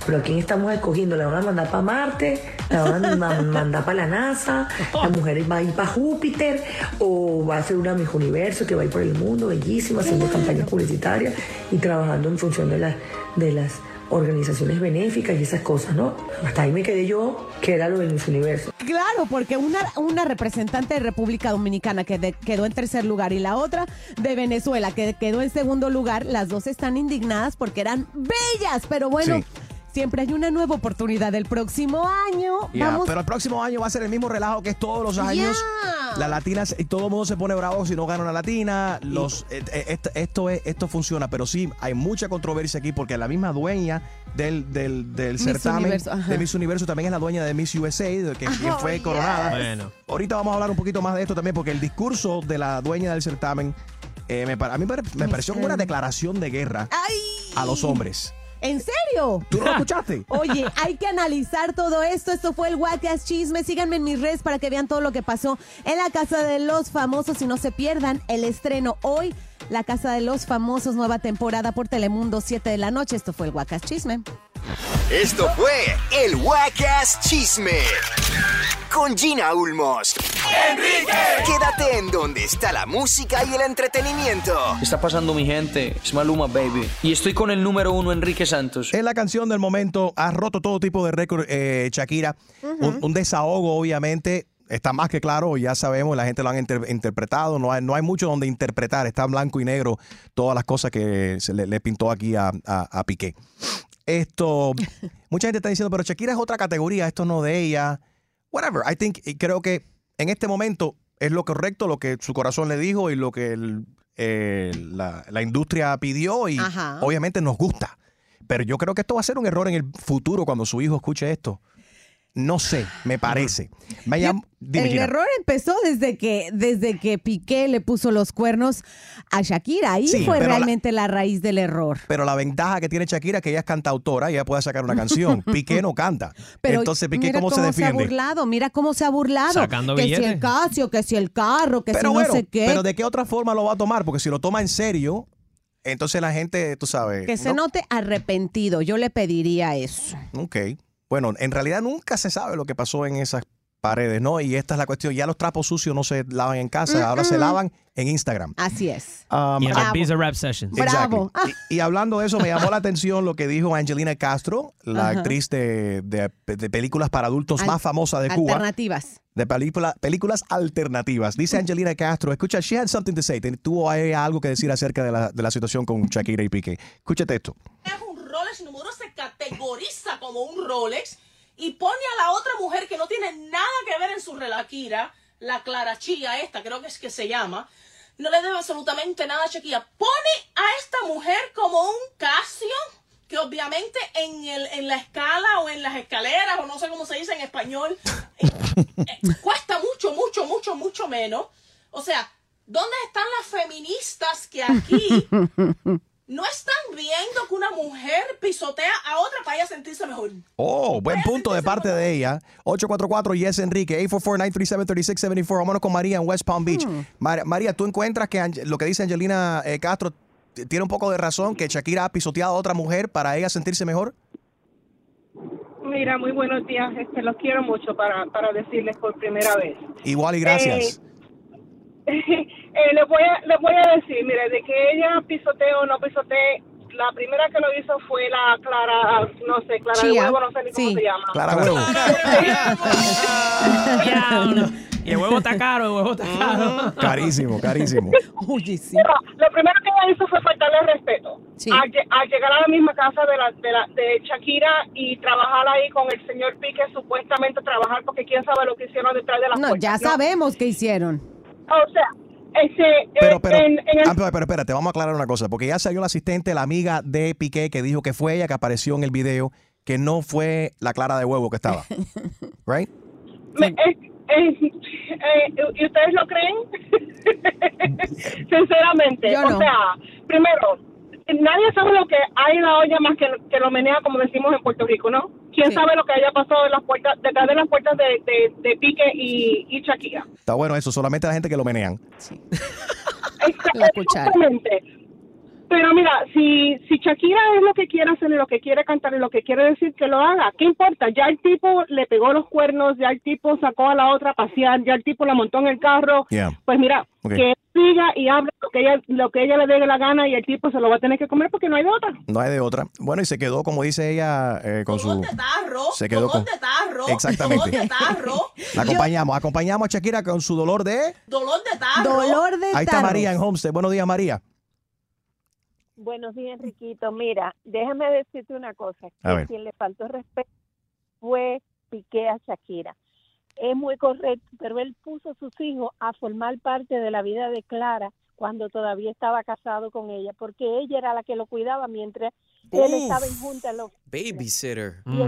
pero ¿a quién estamos escogiendo? La van a mandar para Marte, la van a mandar para la NASA, la mujer va a ir para Júpiter, o va a ser una Miss Universo que va a ir por el mundo, bellísima, haciendo campañas publicitarias y trabajando en función de las organizaciones benéficas y esas cosas, ¿no? Hasta ahí me quedé yo, que era lo de Miss Universo. Claro, porque una representante de República Dominicana quedó en tercer lugar y la otra de Venezuela que quedó en segundo lugar, las dos están indignadas porque eran bellas, pero bueno... Sí. siempre hay una nueva oportunidad el próximo año. Yeah, vamos. Pero el próximo año va a ser el mismo relajo que es todos los años. Yeah. Las latinas, y todo el mundo se pone bravo si no gana una latina. Esto funciona, pero sí, hay mucha controversia aquí porque la misma dueña del certamen de Miss Universo también es la dueña de Miss USA, que fue coronada. Bueno. Ahorita vamos a hablar un poquito más de esto también porque el discurso de la dueña del certamen a mí me pareció como una declaración de guerra a los hombres. ¿En serio? ¿Tú no lo escuchaste? Oye, hay que analizar todo esto. Esto fue el Guacas Chisme. Síganme en mis redes para que vean todo lo que pasó en la Casa de los Famosos y no se pierdan el estreno hoy. La Casa de los Famosos, nueva temporada por Telemundo, 7 de la noche. Esto fue el Guacas Chisme. Esto fue el Guacas Chisme con Gina Ulmos. ¡Enrique! Quédate en donde está la música y el entretenimiento. ¿Qué está pasando, mi gente? Es Maluma, baby. Y estoy con el número 1, Enrique Santos. Es la canción del momento. Ha roto todo tipo de récord, Shakira. Uh-huh. Un desahogo, obviamente. Está más que claro, ya sabemos, la gente lo han interpretado. No hay mucho donde interpretar. Está en blanco y negro todas las cosas que se le pintó aquí a Piqué. Esto, mucha gente está diciendo, pero Shakira es otra categoría, esto no de ella. Whatever, creo que en este momento es lo correcto, lo que su corazón le dijo y lo que la industria pidió y ajá, obviamente nos gusta. Pero yo creo que esto va a ser un error en el futuro cuando su hijo escuche esto. No sé, me parece. El error empezó desde que Piqué le puso los cuernos a Shakira. Ahí sí, fue realmente la raíz del error. Pero la ventaja que tiene Shakira es que ella es cantautora y ella puede sacar una canción. Piqué no canta. Pero entonces Piqué mira cómo se defiende. Mira cómo se ha burlado. Sacando que billetes. Si el Casio, que si el carro, que pero si bueno, no sé qué. Pero ¿de qué otra forma lo va a tomar? Porque si lo toma en serio... Entonces la gente, tú sabes... Que se note arrepentido. Yo le pediría eso. Ok. Bueno, en realidad nunca se sabe lo que pasó en esas paredes, ¿no? Y esta es la cuestión. Ya los trapos sucios no se lavan en casa. Ahora se lavan en Instagram. Así es. Y en las Visa Rap Sessions. Bravo. Exactly. Y hablando de eso, me llamó la atención lo que dijo Angelina Castro, la actriz de películas para adultos más famosa de Cuba. Alternativas. De películas alternativas. Dice Angelina Castro, escucha, she had something to say. Tuvo algo que decir acerca de la situación con Shakira y Piqué. Escúchate esto. Rolex número se categoriza como un Rolex y pone a la otra mujer que no tiene nada que ver en su relaquira, la clarachía esta, creo que es que se llama, no le debe absolutamente nada a Shakira. Pone a esta mujer como un Casio, que obviamente en la escala o en las escaleras, o no sé cómo se dice en español, cuesta mucho menos. O sea, ¿dónde están las feministas que aquí... no están viendo que una mujer pisotea a otra para ella sentirse mejor? Oh, buen punto de parte de ella. 844-YES-ENRIQUE, 844-937-3674. Vámonos con María en West Palm Beach. María, ¿tú encuentras que lo que dice Angelina Castro tiene un poco de razón, que Shakira ha pisoteado a otra mujer para ella sentirse mejor? Mira, muy buenos días. Los quiero mucho para decirles por primera vez. Igual y gracias. Les voy a decir, mire, de que ella pisotee o no pisotee, la primera que lo hizo fue la Clara, no sé, Clara Chía. De Huevo, no sé ni cómo se llama. Clara de Huevo. Y el huevo está caro, Carísimo. Uy, sí. Pero lo primero que ella hizo fue faltarle el respeto. Sí. Al llegar a la misma casa de Shakira y trabajar ahí con el señor Piqué, supuestamente trabajar, porque quién sabe lo que hicieron detrás de la puerta. Sabemos qué hicieron. O sea, pero espérate, vamos a aclarar una cosa, porque ya salió la asistente, la amiga de Piqué, que dijo que fue ella que apareció en el video, que no fue la Clara de Huevo que estaba. ¿Right? ¿Y ustedes lo creen? Sinceramente. Yo no. O sea, primero, nadie sabe lo que hay en la olla más que lo menea, como decimos en Puerto Rico, ¿no? ¿Quién sabe lo que haya pasado detrás de las puertas de Piqué y Shakira? Está bueno eso, solamente la gente que lo menean. Sí. Exactamente. Pero mira, si Shakira es lo que quiere hacer y lo que quiere cantar y lo que quiere decir, que lo haga. ¿Qué importa? Ya el tipo le pegó los cuernos, ya el tipo sacó a la otra a pasear, ya el tipo la montó en el carro. Yeah. Pues mira, que siga y hable lo que ella le dé la gana y el tipo se lo va a tener que comer porque no hay de otra. No hay de otra. Bueno, y se quedó, como dice ella, con su... Se quedó con... Exactamente. La acompañamos a Shakira con su dolor de... Dolor de tarro. Ahí está María en Homestead. Buenos días, María. Buenos días, Enriquito. Mira, déjame decirte una cosa. A quien le faltó respeto fue Piqué a Shakira. Es muy correcto, pero él puso a sus hijos a formar parte de la vida de Clara cuando todavía estaba casado con ella, porque ella era la que lo cuidaba mientras él estaba junto a los babysitter. Y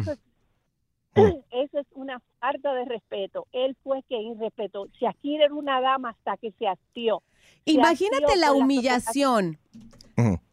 eso es una falta de respeto. Él fue quien irrespetó. Shakira era una dama hasta que se hastió. Imagínate la humillación.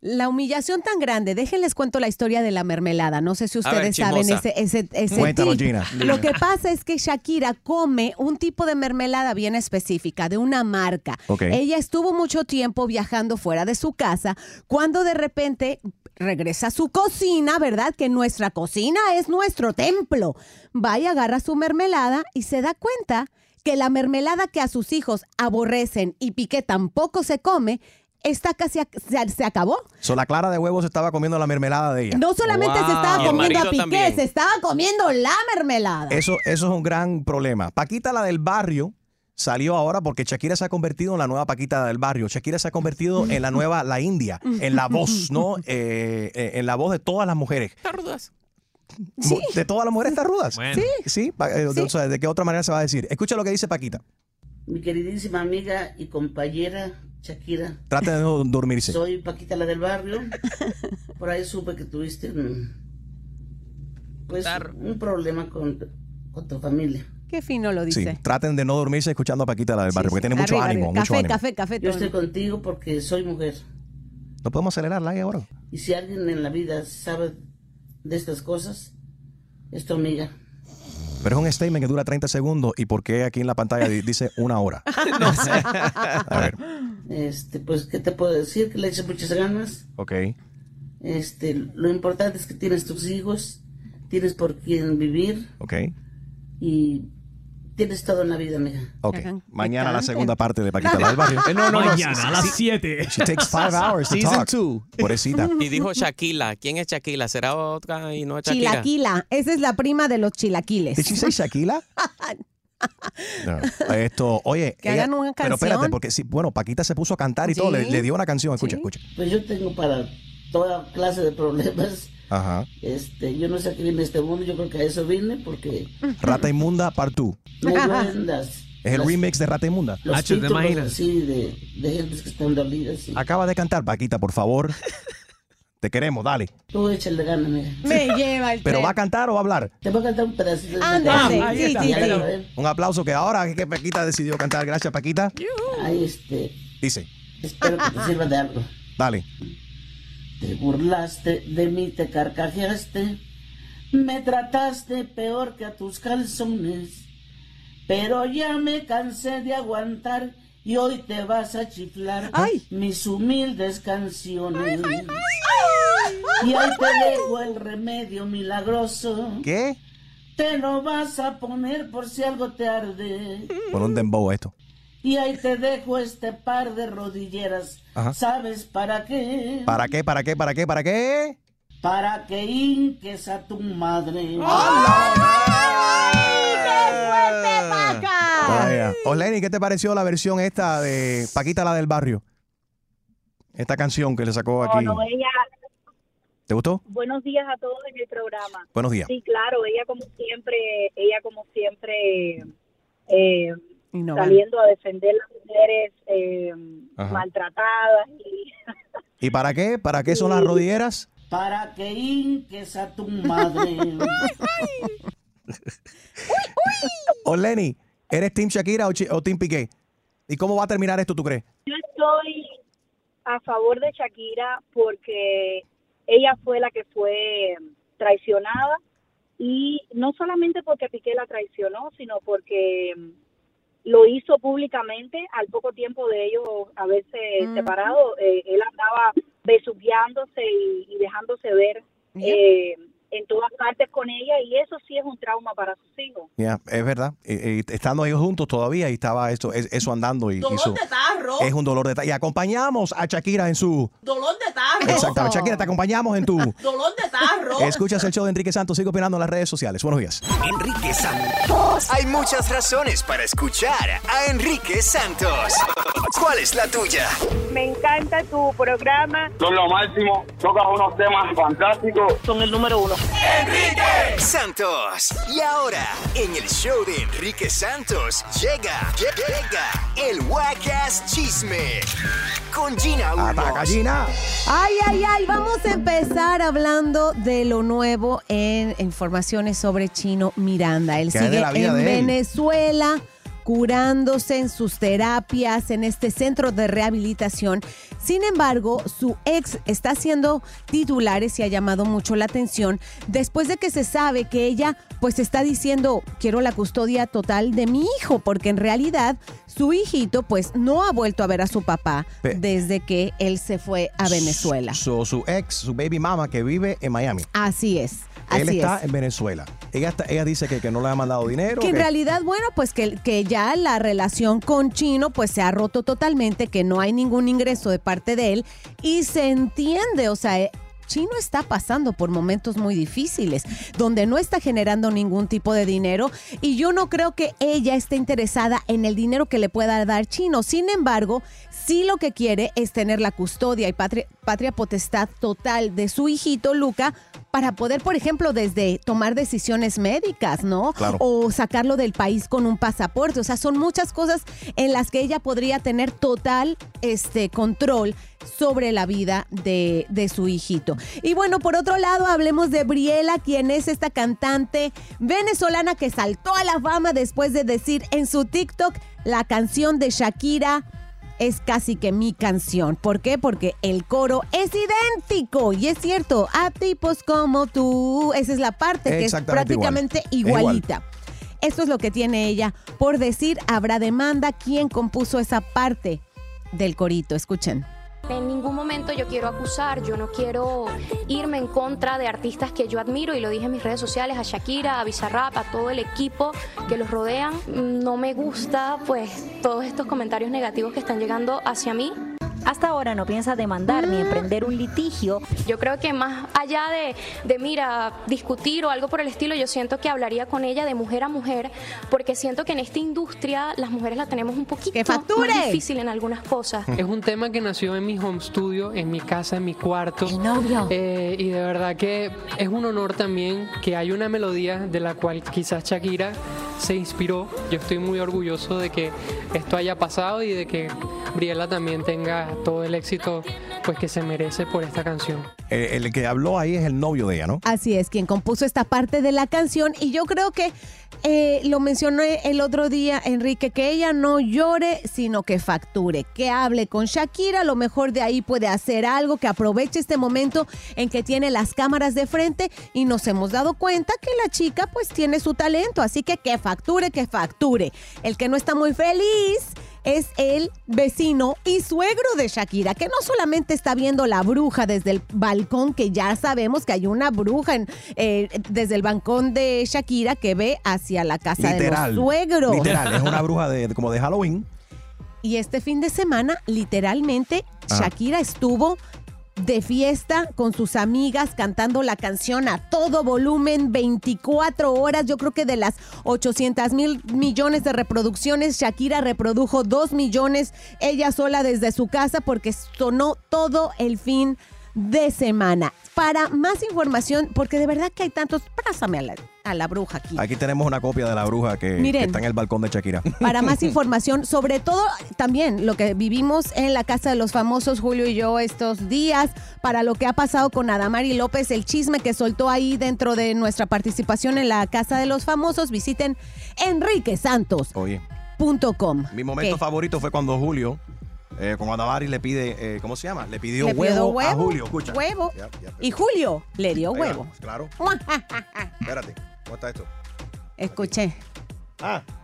La humillación tan grande. Déjenles cuento la historia de la mermelada. No sé si ustedes saben ese tip. Gina. Lo que pasa es que Shakira come un tipo de mermelada bien específica, de una marca. Okay. Ella estuvo mucho tiempo viajando fuera de su casa, cuando de repente regresa a su cocina, ¿verdad? Que nuestra cocina es nuestro templo. Va y agarra su mermelada y se da cuenta que la mermelada que a sus hijos aborrecen y Piqué tampoco se come, esta casi se acabó. So, la Clara de huevos estaba comiendo la mermelada de ella. No solamente se estaba comiendo a Piqué, también se estaba comiendo la mermelada. Eso es un gran problema. Paquita la del barrio salió ahora porque Shakira se ha convertido en la nueva Paquita del barrio. Shakira se ha convertido en la nueva La India, en la voz, ¿no? En la voz de todas las mujeres. Tardas. Sí. De todas las mujeres tarrudas. Bueno. Sí. O sea, ¿de qué otra manera se va a decir? Escucha lo que dice Paquita. Mi queridísima amiga y compañera Shakira. Trate de no dormirse. Soy Paquita la del barrio. Por ahí supe que tuviste un problema con tu familia. Qué fino lo dice. Sí, traten de no dormirse escuchando a Paquita la del barrio, porque tiene mucho ánimo. Mucho ánimo. Café. Yo estoy contigo porque soy mujer. No podemos acelerarla ahí ahora. Y si alguien en la vida sabe de estas cosas, es tu amiga. Pero es un statement que dura 30 segundos. ¿Y por qué aquí en la pantalla dice una hora? No sé. A ver. Pues, ¿qué te puedo decir? Que le eches muchas ganas. Ok. Lo importante es que tienes tus hijos, tienes por quién vivir. Ok. Y tienes todo en la vida, amiga. Ok. Mañana la segunda parte de Paquita la del barrio. No. Mañana a las 7. She takes 5 hours to talk. Season 2. Pobrecita. Y dijo Shakila. ¿Quién es Shakila? ¿Será otra y no es Shakira? Chilaquila. Esa es la prima de los chilaquiles. ¿Did you say Shakila? No. Oye. Que hagan una canción. Pero espérate, porque Paquita se puso a cantar y todo. Le dio una canción. Escucha. Pues yo tengo para toda clase de problemas. Ajá. Yo no sé a qué vine este mundo. Yo creo que a eso vine porque Rata Inmunda Partú es el remix de Rata Inmunda. Los títulos así de gente que están dolidas, sí. Acaba de cantar, Paquita, por favor. Te queremos, dale. Tú échale ganas, mira. Me lleva el tren. ¿Pero va a cantar o va a hablar? Te va a cantar un pedacito. Ándale, sí. Un aplauso que ahora que Paquita decidió cantar. Gracias, Paquita. Ahí dice. Espero que te sirva de algo. Dale. Te burlaste de mí, te carcajeaste, me trataste peor que a tus calzones, pero ya me cansé de aguantar y hoy te vas a chiflar mis humildes canciones. Y ahí te dejo el remedio milagroso. ¿Qué? Te lo vas a poner por si algo te arde. Por un dembow esto. Y ahí te dejo este par de rodilleras. Ajá. ¿Sabes para qué? ¿Para qué? Para que hinques a tu madre. ¡Hola! ¡Ay, qué fuerte, Paca! Osleni, ¿qué te pareció la versión esta de Paquita la del barrio? Esta canción que le sacó aquí. ¿Te gustó? Buenos días a todos en el programa. Buenos días. Sí, claro, ella como siempre... saliendo a defender a las mujeres maltratadas. ¿Y para qué? ¿Para qué son las rodilleras? Para que hinques a tu madre. Osleni, ¿eres Team Shakira o Team Piqué? ¿Y cómo va a terminar esto, tú crees? Yo estoy a favor de Shakira porque ella fue la que fue traicionada. Y no solamente porque Piqué la traicionó, sino porque lo hizo públicamente al poco tiempo de ellos haberse separado. Él andaba besuqueándose y dejándose ver en todas partes con ella, y eso sí es un trauma para sus hijos. Ya, es verdad. Estando ellos juntos todavía y estaba eso andando. Dolor de tarro. Es un dolor de tarro. Y acompañamos a Shakira en su dolor de tarro. tarro. Exactamente. Shakira, te acompañamos en tu... dolor de tarro. Escuchas el show de Enrique Santos. Sigue opinando en las redes sociales. Buenos días. Enrique Santos. Hay muchas razones para escuchar a Enrique Santos. ¿Cuál es la tuya? Me encanta tu programa. Son lo máximo. Tocas unos temas fantásticos. Son el número uno. Enrique Santos. Y ahora, en el show de Enrique Santos, llega el Wackass Chisme con Gina Ulmo. ¡Ataca, Gina! ¡Ay, ay, ay! Vamos a empezar hablando de lo nuevo en informaciones sobre Chino Miranda. Él sigue en Venezuela curándose en sus terapias en este centro de rehabilitación. Sin embargo, su ex está haciendo titulares y ha llamado mucho la atención después de que se sabe que ella pues está diciendo quiero la custodia total de mi hijo, porque en realidad su hijito pues no ha vuelto a ver a su papá desde que él se fue a Venezuela. Su ex, su baby mama que vive en Miami. Así es. Él está en Venezuela. Ella dice que no le ha mandado dinero. Que en realidad, bueno, pues que ya la relación con Chino pues se ha roto totalmente, que no hay ningún ingreso de parte de él. Y se entiende, o sea, Chino está pasando por momentos muy difíciles, donde no está generando ningún tipo de dinero. Y yo no creo que ella esté interesada en el dinero que le pueda dar Chino. Sin embargo, sí lo que quiere es tener la custodia y patria potestad total de su hijito, Luca, para poder, por ejemplo, desde tomar decisiones médicas, ¿no? Claro. O sacarlo del país con un pasaporte. O sea, son muchas cosas en las que ella podría tener total control sobre la vida de su hijito. Y bueno, por otro lado, hablemos de Briela, quien es esta cantante venezolana que saltó a la fama después de decir en su TikTok la canción de Shakira es casi que mi canción. ¿Por qué? Porque el coro es idéntico. Y es cierto, a tipos como tú. Esa es la parte que es prácticamente igualita. Esto es lo que tiene ella por decir. Habrá demanda. ¿Quién compuso esa parte del corito? Escuchen. En ningún momento yo quiero acusar, yo no quiero irme en contra de artistas que yo admiro, y lo dije en mis redes sociales, a Shakira, a Bizarrap, a todo el equipo que los rodean. No me gusta pues todos estos comentarios negativos que están llegando hacia mí. Hasta ahora no piensa demandar ni emprender un litigio. Yo creo que más allá de mira, discutir o algo por el estilo, yo siento que hablaría con ella de mujer a mujer, porque siento que en esta industria las mujeres la tenemos un poquito más difícil en algunas cosas. Es un tema que nació en mi home studio, en mi casa, en mi cuarto. Mi novio. Y de verdad que es un honor también que hay una melodía de la cual quizás Shakira se inspiró. Yo estoy muy orgulloso de que esto haya pasado y de que Briela también tenga todo el éxito pues que se merece por esta canción. El que habló ahí es el novio de ella, ¿no? Así es, quien compuso esta parte de la canción. Y yo creo que lo mencionó el otro día, Enrique, que ella no llore, sino que facture, que hable con Shakira, a lo mejor de ahí puede hacer algo, que aproveche este momento en que tiene las cámaras de frente, y nos hemos dado cuenta que la chica pues tiene su talento, así que facture, que facture. El que no está muy feliz es el vecino y suegro de Shakira, que no solamente está viendo la bruja desde el balcón, que ya sabemos que hay una bruja desde el balcón de Shakira que ve hacia la casa de los suegros. Literal, es una bruja como de Halloween. Y este fin de semana, literalmente, Shakira estuvo de fiesta con sus amigas cantando la canción a todo volumen 24 horas. Yo creo que de las 800,000 millones de reproducciones, Shakira reprodujo 2 millones ella sola desde su casa, porque sonó todo el fin de semana. Para más información, porque de verdad que hay tantos, pásame a la bruja aquí. Aquí tenemos una copia de la bruja que está en el balcón de Shakira. Para más información, sobre todo también lo que vivimos en la casa de los famosos, Julio y yo, estos días, para lo que ha pasado con Adamari López, el chisme que soltó ahí dentro de nuestra participación en la casa de los famosos, visiten enriquesantos.com. Mi momento favorito fue cuando Julio con Adamari le pide, ¿cómo se llama? Le pidió huevo a Julio, escucha. Huevo. Ya. Y Julio le dio huevo. Claro. Espérate, ¿cómo está esto? Escuché.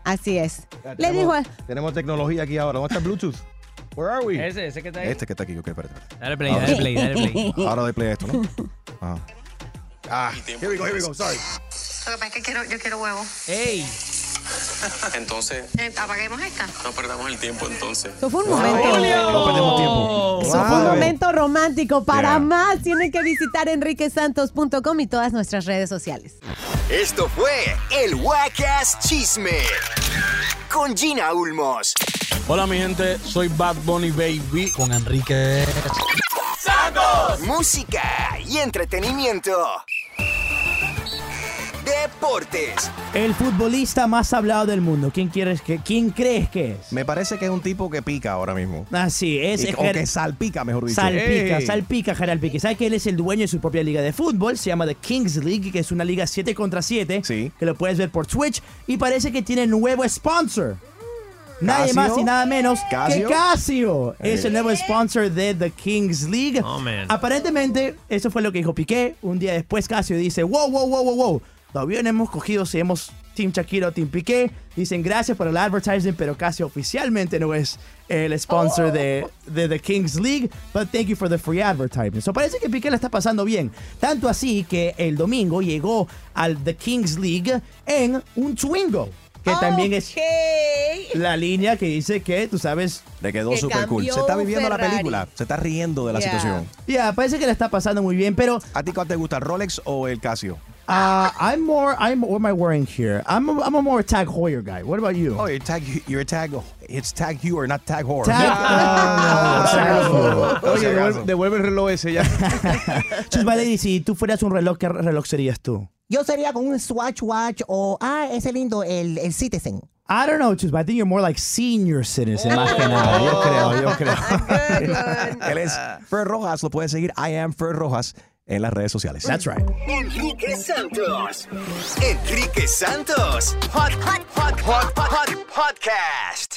Así es. Ya, tenemos tecnología aquí ahora. ¿Dónde está Bluetooth? Where are we? Ese que está ahí. Este que está aquí, ok, espérate. Dale play. Ahora doy play a esto, ¿no? Ajá. Here we go, sorry. Lo que pasa es que yo quiero huevo. ¡Ey! Entonces... apaguemos esta. No perdamos el tiempo, entonces. Eso fue un momento... ¡Julio! No perdemos tiempo. Eso fue un momento romántico. Para más, tienen que visitar enriquesantos.com y todas nuestras redes sociales. Esto fue el Wackass Chisme con Gina Ulmos. Hola, mi gente. Soy Bad Bunny Baby con Enrique Santos. Música y entretenimiento. Deportes. El futbolista más hablado del mundo. ¿Quién crees que es? Me parece que es un tipo que pica ahora mismo. Así es. O que salpica, mejor dicho. Salpica Gerard Piqué. ¿Sabes que él es el dueño de su propia liga de fútbol? Se llama The King's League, que es una liga 7-7. Sí. Que lo puedes ver por Twitch. Y parece que tiene nuevo sponsor. Nadie más y nada menos que Casio. Es el nuevo sponsor de The King's League. Oh, man. Aparentemente, eso fue lo que dijo Piqué. Un día después Casio dice, wow. Todavía no hemos cogido si hemos Team Shakira o Team Piqué. Dicen gracias por el advertising, pero Casio oficialmente no es el sponsor de The King's League. But thank you for the free advertising. So parece que Piqué la está pasando bien. Tanto así que el domingo llegó al The King's League en un Twingo. Que también es la línea que dice que, tú sabes... Le quedó súper cool. Se está viviendo Ferrari. La película. Se está riendo de la situación. Parece que la está pasando muy bien, pero... ¿A ti cuál te gusta, el Rolex o el Casio? What am I wearing here? I'm a more TAG Heuer guy. What about you? Oh, it's TAG Heuer, not TAG Heuer. Oye, devuelve el reloj ese ya. Chus, Valerie, si tú fueras un reloj, ¿qué reloj serías tú? Yo sería con un Swatch Watch o, ese lindo, el Citizen. I don't know, Chus, but I think you're more like senior citizen. Más que nada, yo creo. Él es Fer Rojas, lo puedes seguir, I am Fer Rojas. En las redes sociales. That's right. Enrique Santos. Hot podcast.